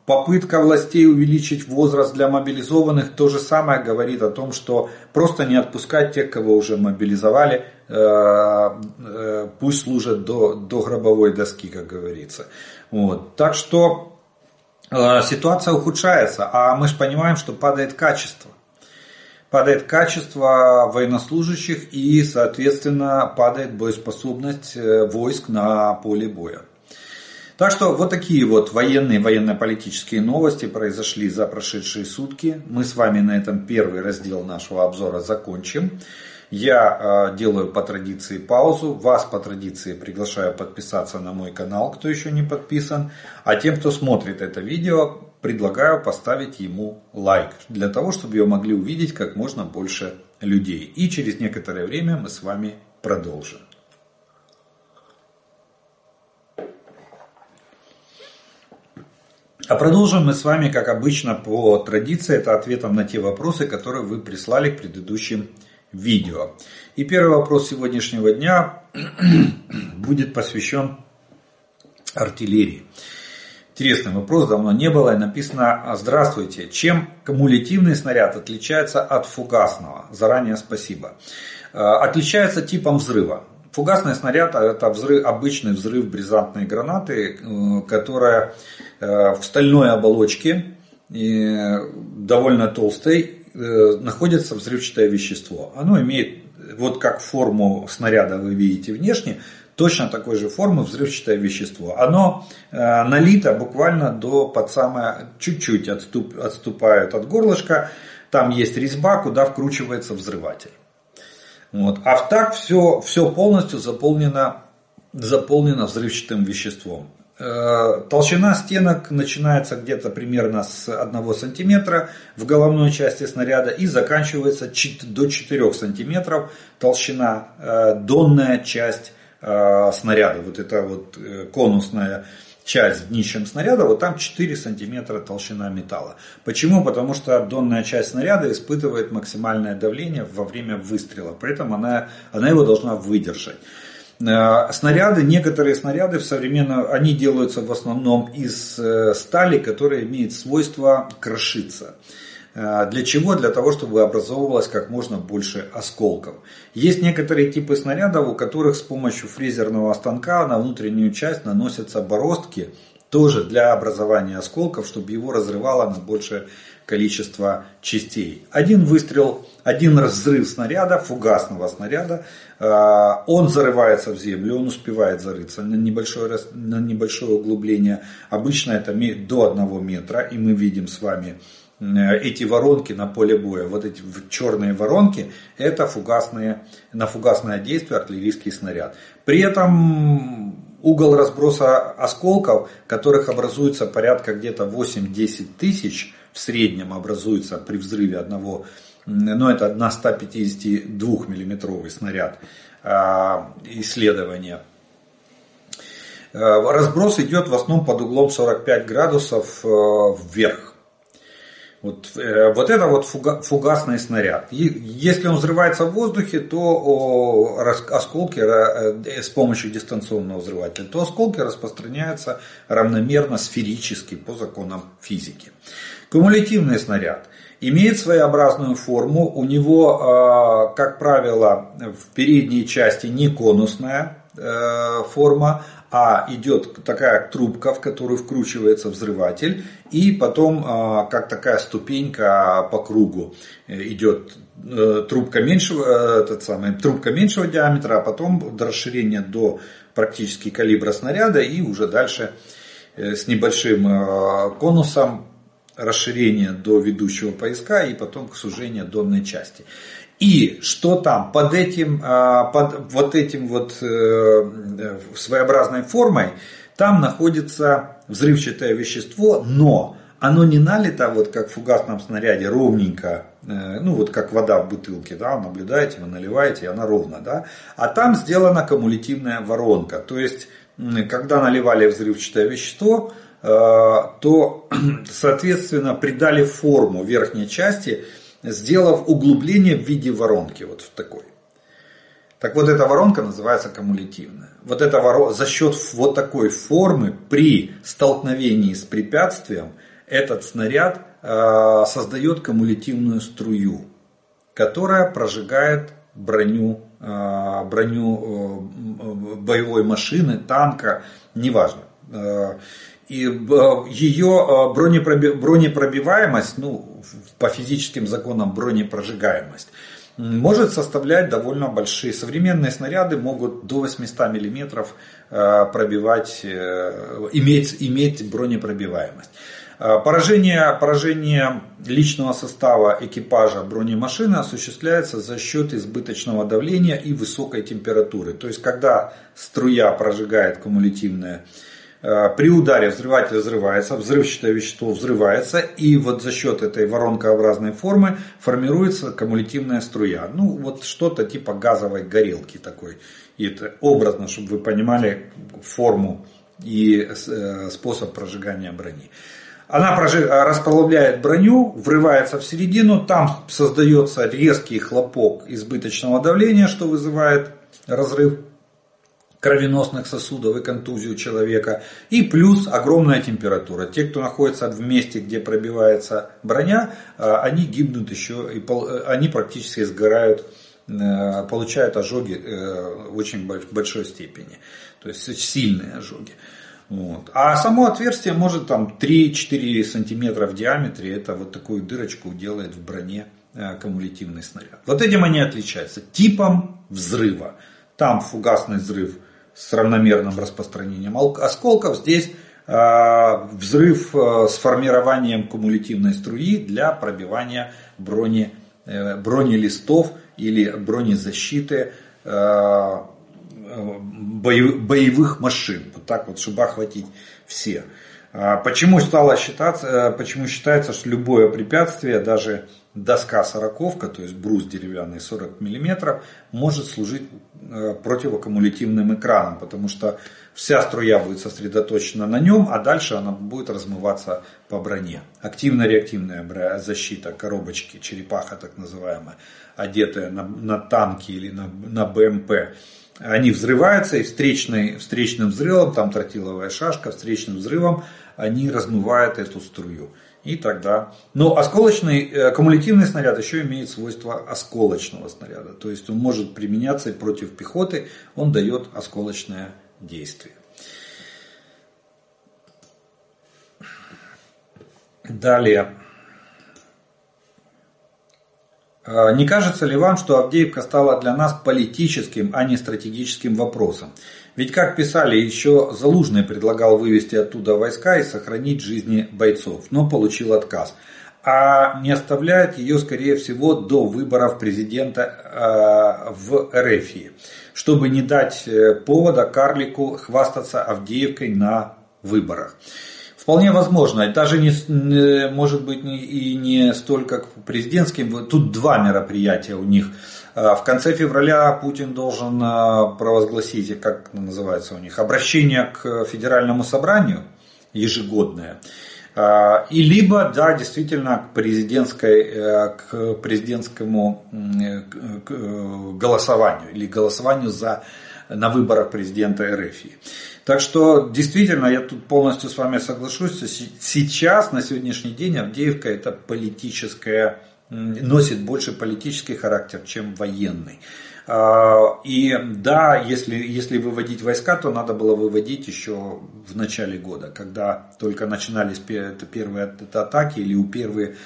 Попытка властей увеличить возраст для мобилизованных, то же самое говорит о том, что просто не отпускать тех, кого уже мобилизовали, пусть служат до, до гробовой доски, как говорится. Вот. Так что ситуация ухудшается, а мы же понимаем, что падает качество. Падает качество военнослужащих и, соответственно, падает боеспособность войск на поле боя. Так что вот такие вот военные, военно-политические новости произошли за прошедшие сутки. Мы с вами на этом первый раздел нашего обзора закончим. Я э, делаю по традиции паузу. Вас по традиции приглашаю подписаться на мой канал, кто еще не подписан. А тем, кто смотрит это видео, предлагаю поставить ему лайк. Для того, чтобы его могли увидеть как можно больше людей. И через некоторое время мы с вами продолжим. А продолжим мы с вами, как обычно, по традиции, это ответом на те вопросы, которые вы прислали к предыдущим видео. И первый вопрос сегодняшнего дня будет посвящен артиллерии. Интересный вопрос, давно не было, и написано: «Здравствуйте, чем кумулятивный снаряд отличается от фугасного?» Заранее спасибо. Отличается типом взрыва. Фугасный снаряд – это взрыв, обычный взрыв бризантной гранаты, которая в стальной оболочке, довольно толстой, находится взрывчатое вещество. Оно имеет, вот как форму снаряда вы видите внешне, точно такой же формы взрывчатое вещество. Оно налито буквально до под самое, чуть-чуть отступ, отступает от горлышка, там есть резьба, куда вкручивается взрыватель. Вот. А в так все, все полностью заполнено, заполнено взрывчатым веществом. Э, толщина стенок начинается где-то примерно с одного сантиметра в головной части снаряда и заканчивается до четырёх сантиметров толщина э, донная часть э, снаряда. Вот эта вот э, конусная часть днищем снаряда, вот там четыре сантиметра толщина металла. Почему? Потому что донная часть снаряда испытывает максимальное давление во время выстрела. При этом она, она его должна выдержать. Снаряды, некоторые снаряды в современном, они делаются в основном из стали, которая имеет свойство крошиться. Для чего? Для того, чтобы образовывалось как можно больше осколков. Есть некоторые типы снарядов, у которых с помощью фрезерного станка на внутреннюю часть наносятся бороздки, тоже для образования осколков, чтобы его разрывало на большее количество частей. Один выстрел, один взрыв снаряда, фугасного снаряда, он зарывается в землю, он успевает зарыться на небольшое, на небольшое углубление. Обычно это до одного метра, и мы видим с вами эти воронки на поле боя, вот эти черные воронки, это фугасные, на фугасное действие артиллерийский снаряд. При этом угол разброса осколков, которых образуется порядка где-то восемь-десять тысяч, в среднем образуется при взрыве одного, ну это сто пятьдесят два миллиметровый снаряд исследования. Разброс идет в основном под углом сорок пять градусов вверх. Вот, вот это вот фугасный снаряд. И если он взрывается в воздухе, то осколки с помощью дистанционного взрывателя, то осколки распространяются равномерно сферически по законам физики. Кумулятивный снаряд имеет своеобразную форму. У него, как правило, в передней части не конусная форма, а идет такая трубка, в которую вкручивается взрыватель, и потом как такая ступенька по кругу идет трубка меньшего, этот самый, трубка меньшего диаметра, а потом до расширения до практически калибра снаряда и уже дальше с небольшим конусом расширение до ведущего пояска и потом к сужению донной части. И что там под этим, под вот этим вот своеобразной формой, Там находится взрывчатое вещество, но оно не налито, вот как в фугасном снаряде, ровненько, ну вот как вода в бутылке, да, наблюдаете, вы наливаете, и она ровно, да, а там сделана кумулятивная воронка, то есть, когда наливали взрывчатое вещество, то, соответственно, придали форму верхней части, сделав углубление в виде воронки, вот в такой. Так вот, эта воронка называется кумулятивная. Вот эта воронка, за счет вот такой формы при столкновении с препятствием этот снаряд э, создает кумулятивную струю, которая прожигает броню, э, броню э, боевой машины, танка, неважно. Э, и ее бронепроби, бронепробиваемость, ну, по физическим законам бронепрожигаемость, может составлять довольно большие. Современные снаряды могут до восемьсот миллиметров пробивать, иметь, иметь бронепробиваемость. Поражение, поражение личного состава экипажа бронемашины осуществляется за счет избыточного давления и высокой температуры. То есть, когда струя прожигает кумулятивное, при ударе взрыватель взрывается, взрывчатое вещество взрывается, и вот за счет этой воронкообразной формы формируется кумулятивная струя. Ну, вот что-то типа газовой горелки такой. И это образно, чтобы вы понимали форму и способ прожигания брони. Она расплавляет броню, врывается в середину, там создается резкий хлопок избыточного давления, что вызывает разрыв кровеносных сосудов и контузию человека, и плюс огромная температура. Те, кто находится в месте, где пробивается броня, они гибнут еще, и они практически сгорают, получают ожоги в очень большой степени, то есть сильные ожоги. Вот. А само отверстие может там три-четыре сантиметра в диаметре, это вот такую дырочку делает в броне кумулятивный снаряд. Вот этим они отличаются, типом взрыва. Там фугасный взрыв с равномерным распространением осколков, здесь взрыв с формированием кумулятивной струи для пробивания брони, бронелистов или бронезащиты боевых машин. Вот так вот, чтобы охватить все. Почему стало считаться, почему считается, что любое препятствие, даже доска сороковка, то есть брус деревянный сорок миллиметров, может служить противокумулятивным экраном, потому что вся струя будет сосредоточена на нем, а дальше она будет размываться по броне. Активно-реактивная защита коробочки, черепаха так называемая, одетая на, на танки или на, на БМП, они взрываются, и встречный, встречным взрывом, там тротиловая шашка, встречным взрывом они размывают эту струю. И тогда... Но осколочный, кумулятивный снаряд еще имеет свойство осколочного снаряда. То есть он может применяться и против пехоты, он дает осколочное действие. Далее. Не кажется ли вам, что Авдеевка стала для нас политическим, а не стратегическим вопросом? Ведь, как писали, еще Залужный предлагал вывести оттуда войска и сохранить жизни бойцов, но получил отказ. А не оставляет ее, скорее всего, до выборов президента в РФ, чтобы не дать повода карлику хвастаться Авдеевкой на выборах. Вполне возможно, даже не, может быть и не столько к президентским, тут два мероприятия у них. В конце февраля Путин должен провозгласить, как называется у них, обращение к федеральному собранию ежегодное. И либо, да, действительно, к президентской, к президентскому голосованию или голосованию за, на выборах президента РФ. Так что, действительно, я тут полностью с вами соглашусь, сейчас, на сегодняшний день, Авдеевка это политическая, носит больше политический характер, чем военный. И да, если, если выводить войска, то надо было выводить еще в начале года, когда только начинались первые атаки или у первые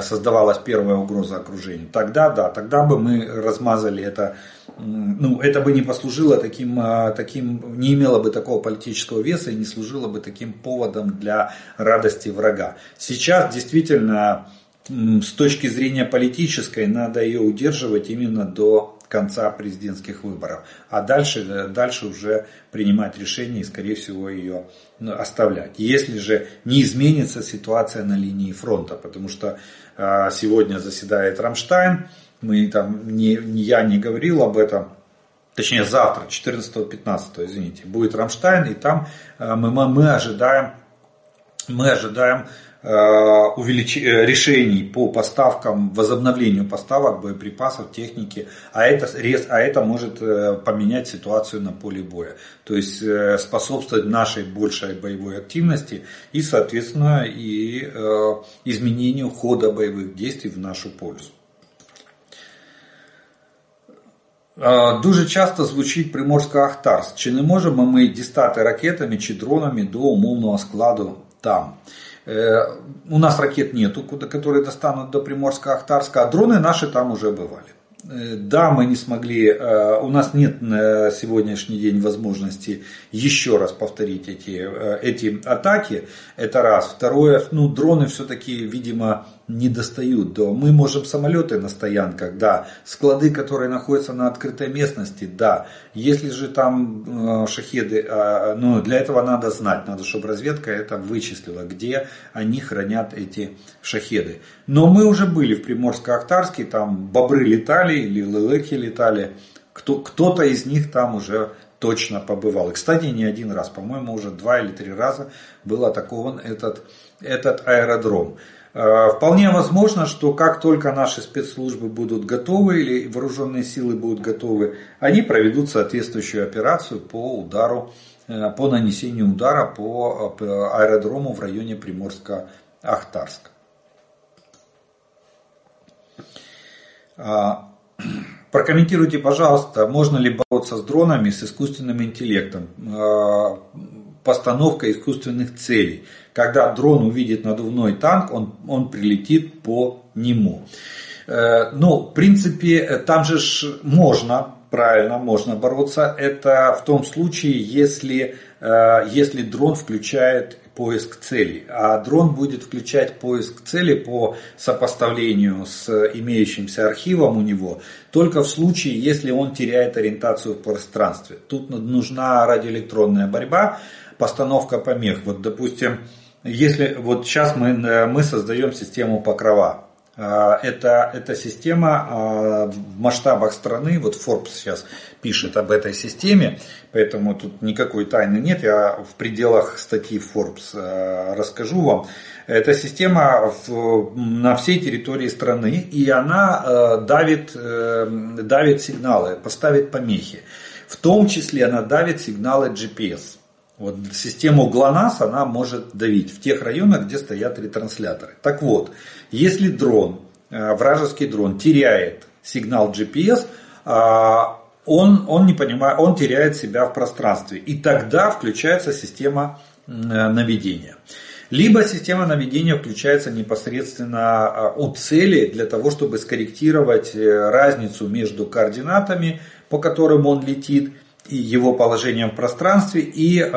создавалась первая угроза окружения. Тогда, да, тогда бы мы размазали это, ну, это бы не послужило таким, таким, не имело бы такого политического веса и не служило бы таким поводом для радости врага. Сейчас действительно с точки зрения политической надо ее удерживать именно до конца президентских выборов, а дальше, дальше уже принимать решение и, скорее всего, ее оставлять. Если же не изменится ситуация на линии фронта, потому что э, сегодня заседает Рамштайн, мы там, не, не я не говорил об этом, точнее завтра, четырнадцатого-пятнадцатого, извините, будет Рамштайн, и там э, мы, мы ожидаем, мы ожидаем Увелич... решений по поставкам, возобновлению поставок боеприпасов, техники, а это, а это может поменять ситуацию на поле боя, то есть способствовать нашей большей боевой активности и, соответственно, и изменению хода боевых действий в нашу пользу. Дуже часто звучить Приморсько-Ахтарськ. Чи не можемо ми дістати ракетами чи дронами до умовного складу там? У нас ракет нету, которые достанут до Приморска-Ахтарска, а дроны наши там уже бывали. Да, мы не смогли, у нас нет на сегодняшний день возможности еще раз повторить эти, эти атаки, это раз. Второе, ну, дроны все-таки, видимо, не достают до... Мы можем самолеты на стоянках, да, склады, которые находятся на открытой местности, да. Если же там э, шахеды, э, ну, для этого надо знать, надо, чтобы разведка это вычислила, где они хранят эти шахеды. Но мы уже были в Приморско-Ахтарске, там бобры летали, или лелеки летали, кто, кто-то из них там уже точно побывал. И, кстати, не один раз, по-моему, уже два или три раза был атакован этот, этот аэродром. Э, вполне возможно, что как только наши спецслужбы будут готовы или вооруженные силы будут готовы, они проведут соответствующую операцию по удару, э, по нанесению удара по, по аэродрому в районе Приморско-Ахтарска. Прокомментируйте, пожалуйста, можно ли бороться с дронами, с искусственным интеллектом, постановка искусственных целей. Когда дрон увидит надувной танк, он, он прилетит по нему. Ну, в принципе, там же можно, правильно, можно бороться. Это в том случае, если, если дрон включает поиск целей, а дрон будет включать поиск цели по сопоставлению с имеющимся архивом у него только в случае, если он теряет ориентацию в пространстве. Тут нужна радиоэлектронная борьба, постановка помех. Вот, допустим, если вот сейчас мы, мы создаем систему Покрова. Это, эта система в масштабах страны, вот Forbes сейчас пишет об этой системе, поэтому тут никакой тайны нет, я в пределах статьи Forbes расскажу вам. Эта система в, на всей территории страны, и она давит, давит сигналы, поставит помехи, в том числе она давит сигналы джи пи эс. Вот систему ГЛОНАСС она может давить в тех районах, где стоят ретрансляторы. Так вот, если дрон, вражеский дрон теряет сигнал джи пи эс, он, он, не понимает, он теряет себя в пространстве. И тогда включается система наведения. Либо система наведения включается непосредственно у цели для того, чтобы скорректировать разницу между координатами, по которым он летит, и его положением в пространстве и э,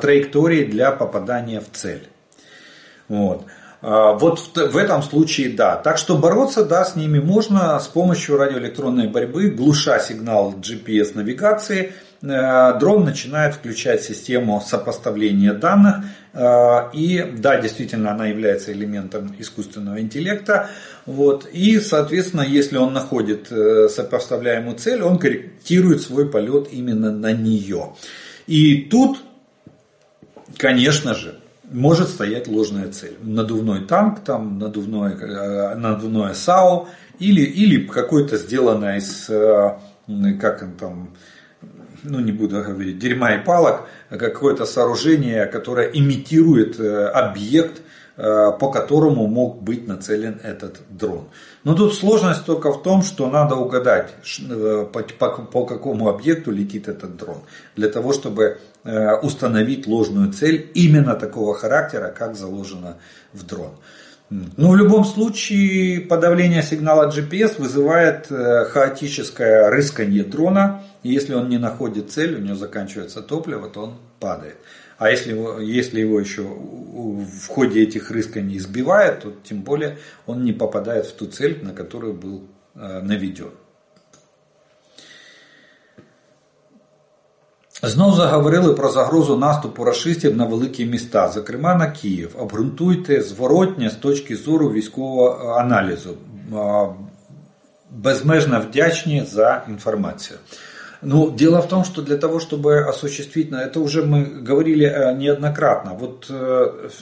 траекторией для попадания в цель. Вот, э, вот в, в этом случае да. Так что бороться да, с ними можно с помощью радиоэлектронной борьбы, глуша сигнал джи пи эс-навигации, э, дрон начинает включать систему сопоставления данных. И да, действительно, она является элементом искусственного интеллекта. Вот, и, соответственно, если он находит сопоставляемую цель, он корректирует свой полет именно на нее. И тут, конечно же, может стоять ложная цель. Надувной танк, там, надувное, надувное САУ или, или какое-то сделанное из, как он там... ну не буду говорить, дерьма и палок, какое-то сооружение, которое имитирует объект, по которому мог быть нацелен этот дрон. Но тут сложность только в том, что надо угадать, по какому объекту летит этот дрон, для того, чтобы установить ложную цель именно такого характера, как заложено в дрон. Но в любом случае подавление сигнала джи пи эс вызывает хаотическое рыскание дрона. Если он не находит цель, у него заканчивается топливо, то он падает. А если его, если его еще в ходе этих рысканий сбивает, то тем более он не попадает в ту цель, на которую был наведен. Знов заговорили про загрозу наступу рашистів на великі міста, зокрема на Київ. Обґрунтуйте зворотнє з точки зору військового аналізу. Безмежно вдячні за информацию. Ну, дело в том, что для того, чтобы осуществить, это уже мы говорили неоднократно, вот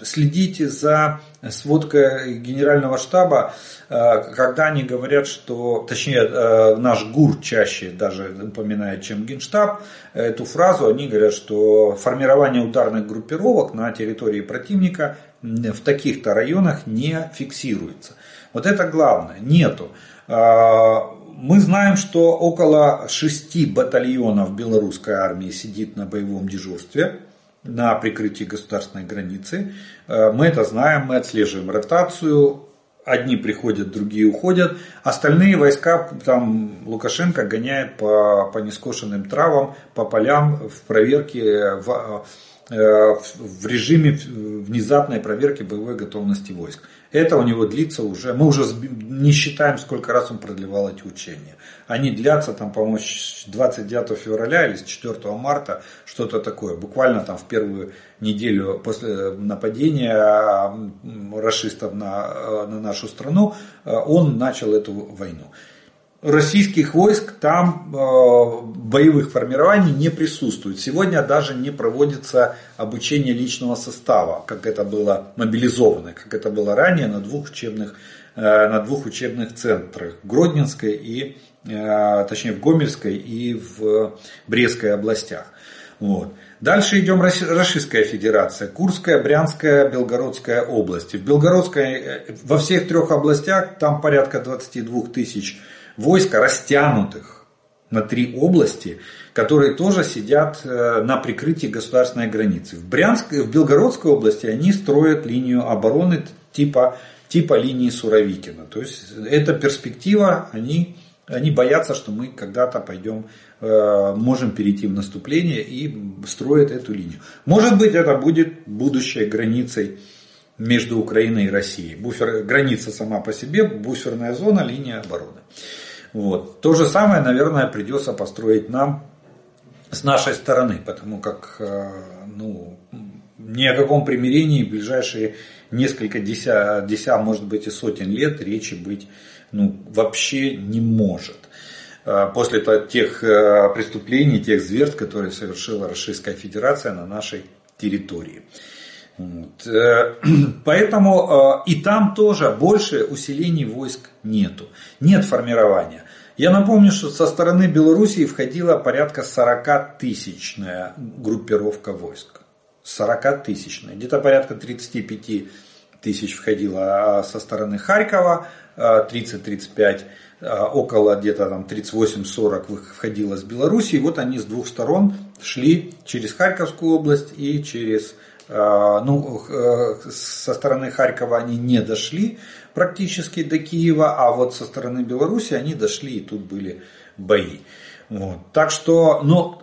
следите за сводкой Генерального штаба, когда они говорят, что, точнее, наш ГУР чаще даже упоминает, чем Генштаб, эту фразу, они говорят, что формирование ударных группировок на территории противника в таких-то районах не фиксируется. Вот это главное, нету. Мы знаем, что около шести батальонов белорусской армии сидит на боевом дежурстве, на прикрытии государственной границы. Мы это знаем, мы отслеживаем ротацию. Одни приходят, другие уходят. Остальные войска, там Лукашенко гоняет по, по нескошенным травам, по полям в проверке, в, в режиме внезапной проверки боевой готовности войск. Это у него длится уже, мы уже не считаем, сколько раз он продлевал эти учения. Они длятся там, по-моему, с двадцать девятого февраля или с четвёртого марта, что-то такое. Буквально там в первую неделю после нападения рашистов на, на нашу страну он начал эту войну. Российских войск там э, боевых формирований не присутствует. Сегодня даже не проводится обучение личного состава, как это было мобилизовано, как это было ранее на двух учебных, э, на двух учебных центрах. В Гродненской и, э, точнее в Гомельской и в Брестской областях. Вот. Дальше идем Российская Федерация, Курская, Брянская, Белгородская области. В Белгородской, во всех трех областях там порядка двадцать две тысячи войска, растянутых на три области, которые тоже сидят на прикрытии государственной границы. В Брянской, в Белгородской области они строят линию обороны типа, типа линии Суровикина. То есть это перспектива, они, они боятся, что мы когда-то пойдем, можем перейти в наступление и строят эту линию. Может быть, это будет будущей границей между Украиной и Россией. Буфер, граница сама по себе, буферная зона, линия обороны. Вот. То же самое, наверное, придется построить нам с нашей стороны, потому как ну, ни о каком примирении в ближайшие несколько десят, десят, может быть и сотен лет речи быть ну, вообще не может. После тех преступлений, тех зверств, которые совершила Российская Федерация на нашей территории. Вот. Поэтому и там тоже больше усилений войск нету, нет формирования. Я напомню, что со стороны Белоруссии входила порядка сорокатысячная группировка войск, сорокатысячная, где-то порядка тридцать пять тысяч входило со стороны Харькова, тридцать-тридцать пять, около где-то там тридцать восемь-сорок входило с Белоруссии. Вот они с двух сторон шли через Харьковскую область и через... Ну, со стороны Харькова они не дошли практически до Киева, а вот со стороны Беларуси они дошли, и тут были бои. Вот. Так что, но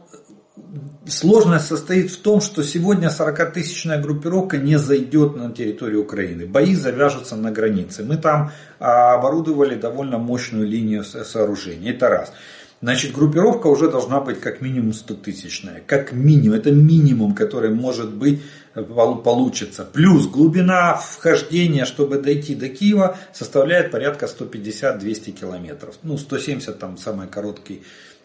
сложность состоит в том, что сегодня сорокатысячная группировка не зайдет на территорию Украины. Бои завяжутся на границе. Мы там оборудовали довольно мощную линию сооружений. Это раз. Значит, группировка уже должна быть как минимум стотысячная. Как минимум, это минимум, который может быть, получится. Плюс глубина вхождения, чтобы дойти до Киева, составляет порядка сто пятьдесят - двести километров. Ну, сто семьдесят там самый короткий,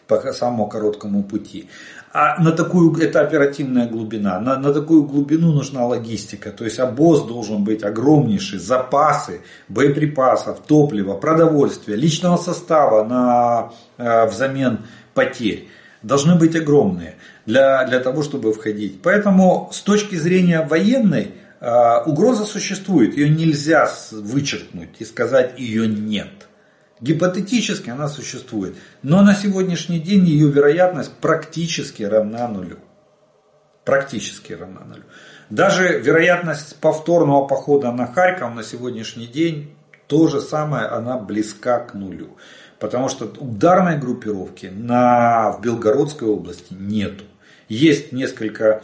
по самому короткому пути. А на такую, это оперативная глубина, на, на такую глубину нужна логистика. То есть обоз должен быть огромнейший, запасы боеприпасов, топлива, продовольствия, личного состава на, э, взамен потерь должны быть огромные для, для того, чтобы входить. Поэтому с точки зрения военной э, угроза существует, ее нельзя вычеркнуть и сказать ее нет. Гипотетически она существует, но на сегодняшний день ее вероятность практически равна нулю. Практически равна нулю. Даже вероятность повторного похода на Харьков на сегодняшний день, то же самое, она близка к нулю. Потому что ударной группировки на, в Белгородской области нету. Есть несколько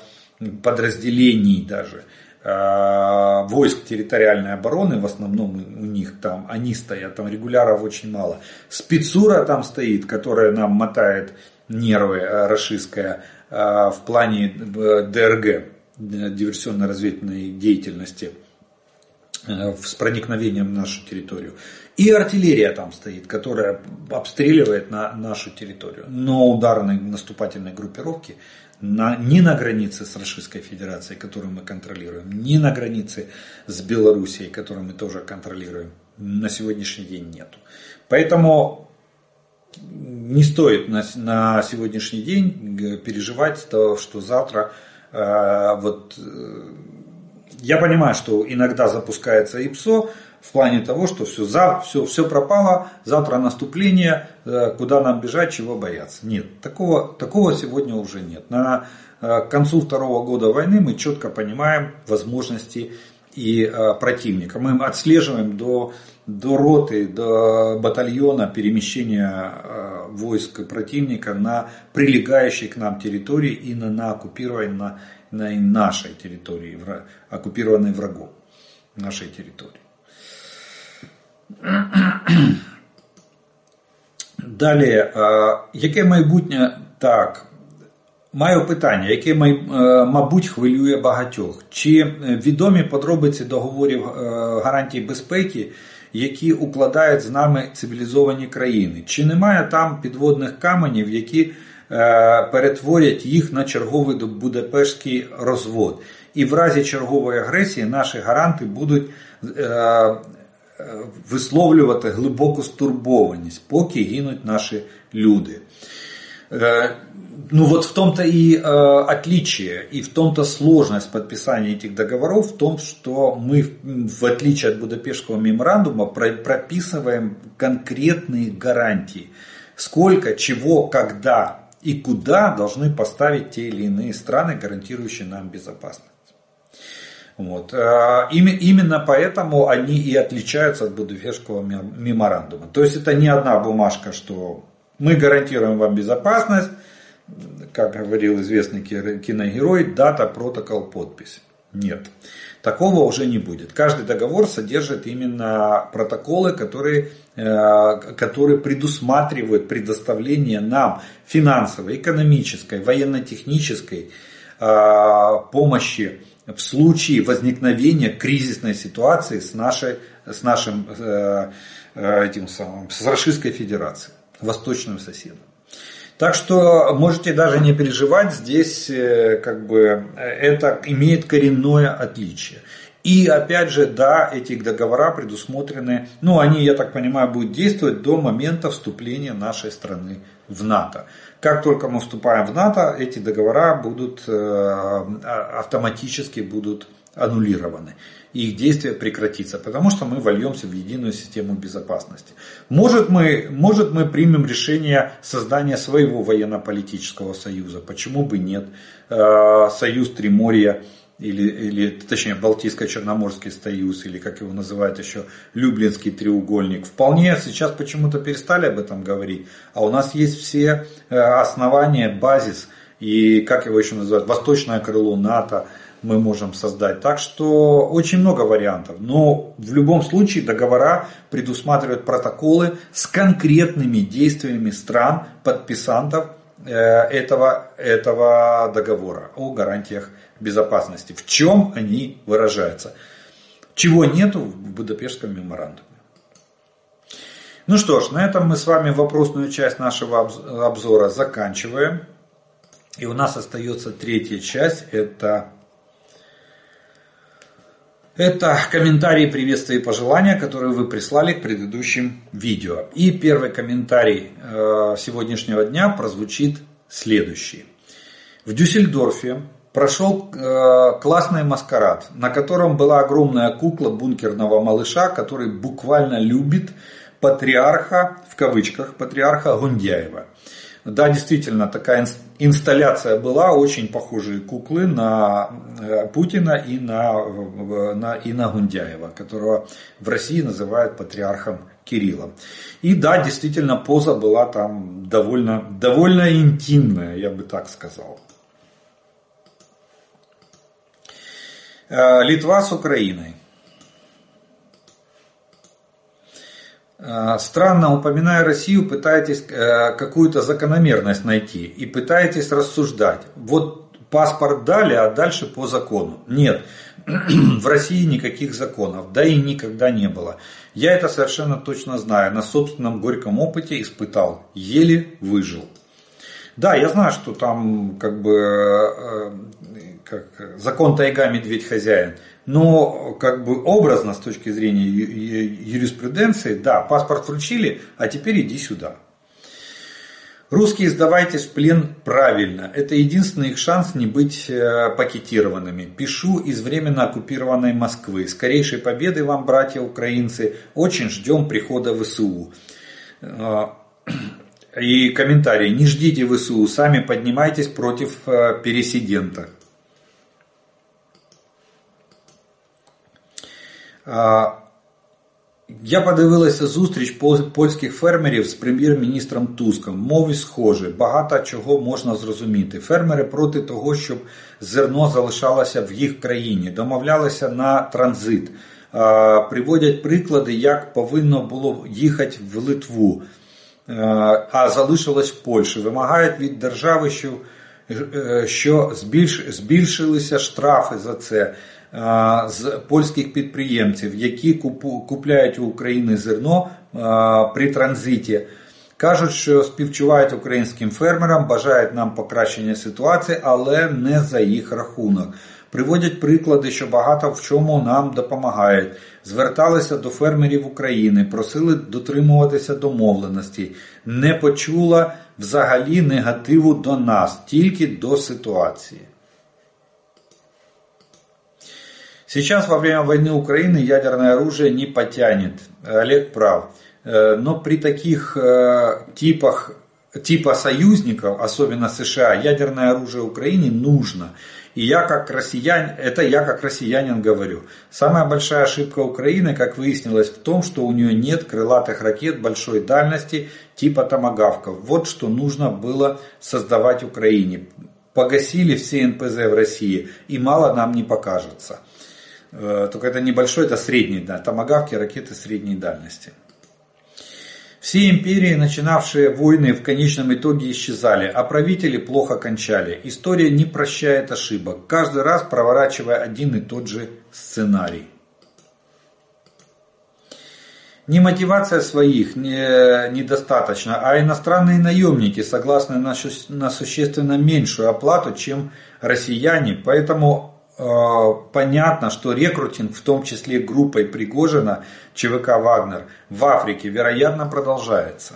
подразделений даже. Войск территориальной обороны, в основном у них там, они стоят, там регуляров очень мало. Спецура там стоит, которая нам мотает нервы, рашистская, в плане ДРГ, диверсионно-разведывательной деятельности, с проникновением в нашу территорию. И артиллерия там стоит, которая обстреливает на нашу территорию. Но ударной наступательной группировки на, ни на границе с Российской Федерацией, которую мы контролируем, ни на границе с Белоруссией, которую мы тоже контролируем, на сегодняшний день нету. Поэтому не стоит на, на сегодняшний день переживать, то, что завтра э, вот... Э, я понимаю, что иногда запускается ИПСО в плане того, что все, за, все, все пропало, завтра наступление, куда нам бежать, чего бояться. Нет, такого, такого сегодня уже нет. На, к концу второго года войны мы четко понимаем возможности и а, противника. Мы отслеживаем до, до роты, до батальона перемещения а, войск противника на прилегающей к нам территории и на, на оккупированной на, на нашей территории, вра, оккупированной врагом нашей территории. Далее, яке майбутнє, так, маю питання, яке, мабуть, хвилює багатьох. Чи відомі подробиці договорів гарантій безпеки, які укладають з нами цивілізовані країни? Чи немає там підводних каменів, які перетворять їх на черговий Будапештський розвод? І в разі чергової агресії наші гаранти будуть висловлювати глибоку стурбованість, поки гинуть наші люди. Ну вот в том-то и э, отличие, и в том-то сложность подписания этих договоров, в том, что мы, в отличие от Будапештского меморандума, про- прописываем конкретные гарантии, сколько, чего, когда и куда должны поставить те или иные страны, гарантирующие нам безопасность. Вот. Именно поэтому они и отличаются от Будапештского меморандума. То есть это не одна бумажка, что мы гарантируем вам безопасность, как говорил известный киногерой, дата, протокол, подпись. Нет, такого уже не будет. Каждый договор содержит именно протоколы, которые, которые предусматривают предоставление нам финансовой, экономической, военно-технической помощи в случае возникновения кризисной ситуации с нашей, с нашим, э, этим самым, с Российской Федерацией, восточным соседом. Так что можете даже не переживать, здесь э, как бы это имеет коренное отличие. И опять же, да, эти договора предусмотрены, ну они, я так понимаю, будут действовать до момента вступления нашей страны в НАТО. Как только мы вступаем в НАТО, эти договора будут автоматически будут аннулированы. И их действие прекратится, потому что мы вольемся в единую систему безопасности. Может мы, может мы примем решение создания своего военно-политического союза, почему бы нет, союз Триморья, или, или точнее Балтийско-Черноморский союз, или как его называют еще, Люблинский треугольник. Вполне сейчас почему-то перестали об этом говорить, а у нас есть все основания, базис, и как его еще называют, восточное крыло НАТО мы можем создать. Так что очень много вариантов, но в любом случае договора предусматривают протоколы с конкретными действиями стран, подписантов этого, этого договора о гарантиях безопасности. В чем они выражаются? Чего нету в Будапештском меморандуме. Ну что ж, на этом мы с вами вопросную часть нашего обзора заканчиваем. И у нас остается третья часть. Это, это комментарии, приветствия и пожелания, которые вы прислали к предыдущим видео. И первый комментарий э, сегодняшнего дня прозвучит следующий. В Дюссельдорфе прошел э, классный маскарад, на котором была огромная кукла бункерного малыша, который буквально любит патриарха, в кавычках, патриарха Гундяева. Да, действительно, такая инсталляция была, очень похожие куклы на Путина и на, на, и на Гундяева, которого в России называют патриархом Кириллом. И да, действительно, поза была там довольно, довольно интимная, я бы так сказал. Литва с Украиной. странно, упоминая Россию, пытаетесь какую-то закономерность найти и пытаетесь рассуждать. Вот паспорт дали, а дальше по закону. Нет, в России никаких законов, да и никогда не было. Я это совершенно точно знаю, на собственном горьком опыте испытал, еле выжил. Да, я знаю, что там как бы как, закон тайга, медведь хозяин, но как бы образно с точки зрения юриспруденции, да, паспорт вручили, а теперь иди сюда. Русские сдавайтесь в плен правильно, это единственный их шанс не быть пакетированными. Пишу из временно оккупированной Москвы. Скорейшей победы вам, братья украинцы, очень ждем прихода ВСУ. И комментарии. Не ждите ВСУ, сами поднимайтесь против пересидента. Я подивилася зустріч польських фермерів з прем'єр-міністром Туском. Мови схожі, багато чого можна зрозуміти. Фермери проти того, щоб зерно залишалося в їх країні, домовлялися на транзит, приводять приклади, як повинно було їхати в Литву, а залишилось в Польщі. Вимагають від держави, що, що збільш, збільшилися штрафи за це з польських підприємців, які купу, купляють у України зерно при транзиті. Кажуть, що співчувають українським фермерам, бажають нам покращення ситуації, але не за їх рахунок. Приводять приклади, що багато в чому нам допомагають. Зверталися до фермерів України, просили дотримуватися домовленостей. Не почула взагалі негативу до нас, тільки до ситуації. Сейчас во время войны Украины ядерное оружие не потянет. Олег прав. Но при таких типах, типа союзников, особенно США, ядерное оружие Украине нужно. И я как россиянин, это я как россиянин говорю. Самая большая ошибка Украины, как выяснилось, в том, что у нее нет крылатых ракет большой дальности типа томагавков. Вот что нужно было создавать Украине. Погасили все эн пэ зэ в России, и мало нам не покажется. Только это небольшой, это средний, да, томагавки, ракеты средней дальности. Все империи, начинавшие войны, в конечном итоге исчезали, а правители плохо кончали. История не прощает ошибок, каждый раз проворачивая один и тот же сценарий. Не мотивация своих недостаточно, а иностранные наемники согласны на существенно меньшую оплату, чем россияне, поэтому... Понятно, что рекрутинг, в том числе группой Пригожина, ЧВК «Вагнер», в Африке, вероятно, продолжается.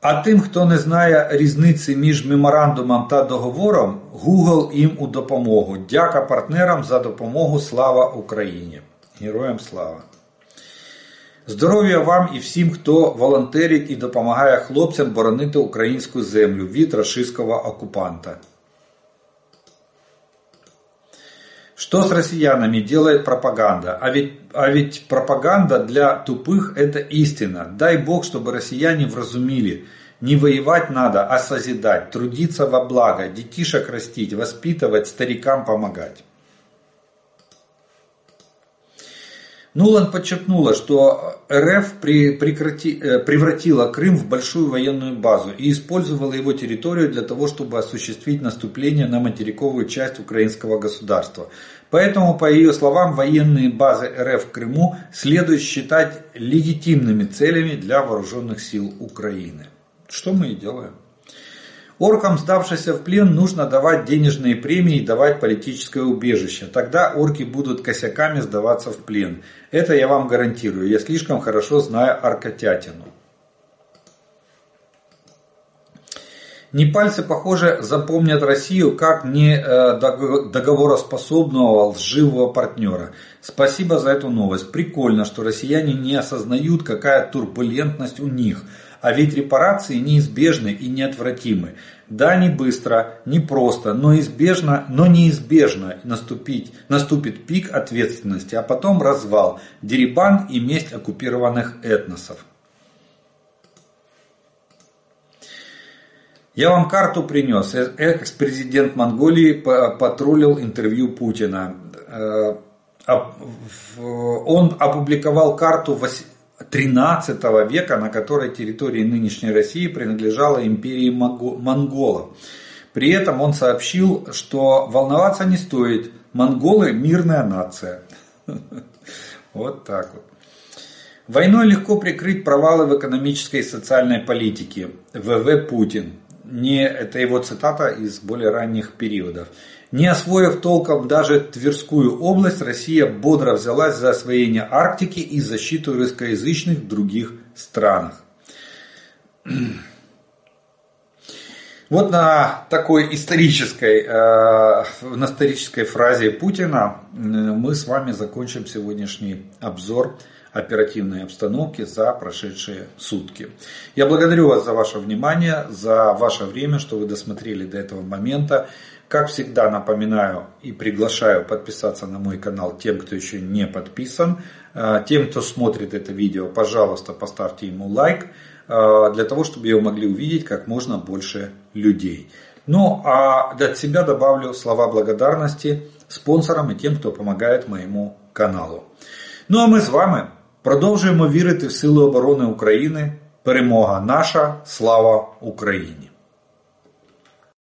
А тим, хто не знає різниці між меморандумом та договором, Google їм у допомогу. Дяка партнерам за допомогу, слава Україні. Героям слава. Здоров'я вам і всім, хто волонтерить і допомагає хлопцям боронити українську землю від рашистського окупанта. Что с россиянами делает пропаганда? А ведь, а ведь пропаганда для тупых – это истина. Дай Бог, чтобы россияне вразумели. Не воевать надо, а созидать, трудиться во благо, детишек растить, воспитывать, старикам помогать. Нулан подчеркнула, что эр эф прекрати, превратила Крым в большую военную базу и использовала его территорию для того, чтобы осуществить наступление на материковую часть украинского государства. Поэтому, по ее словам, военные базы эр эф в Крыму следует считать легитимными целями для вооруженных сил Украины. Что мы и делаем. Оркам, сдавшимся в плен, нужно давать денежные премии и давать политическое убежище. Тогда орки будут косяками сдаваться в плен. Это я вам гарантирую, я слишком хорошо знаю оркотятину. Непальцы, похоже, запомнят Россию как недоговороспособного лживого партнера. Спасибо за эту новость. Прикольно, что россияне не осознают, какая турбулентность у них. А ведь репарации неизбежны и неотвратимы. Да, не быстро, не просто, но, избежно, но неизбежно наступить, наступит пик ответственности, а потом развал, дерибан и месть оккупированных этносов. Я вам карту принес. Экс-президент Монголии патрулил интервью Путина. он опубликовал карту тринадцатого века, на которой территория нынешней России принадлежала империи монголов. При этом он сообщил, что волноваться не стоит, монголы – мирная нация. Вот так вот. Войной легко прикрыть провалы в экономической и социальной политике. В В. Путин. Не, это его цитата из более ранних периодов. Не освоив толком даже Тверскую область, Россия бодро взялась за освоение Арктики и защиту русскоязычных в других странах. Вот на такой исторической, на исторической фразе Путина мы с вами закончим сегодняшний обзор оперативной обстановки за прошедшие сутки. Я благодарю вас за ваше внимание, за ваше время, что вы досмотрели до этого момента. Как всегда, напоминаю и приглашаю подписаться на мой канал тем, кто еще не подписан. Тем, кто смотрит это видео, пожалуйста, поставьте ему лайк, для того, чтобы его могли увидеть как можно больше людей. Ну, а от себя добавлю слова благодарности спонсорам и тем, кто помогает моему каналу. Ну, а мы с вами продовжуємо вірити в силу оборони України. Перемога наша, слава Україні!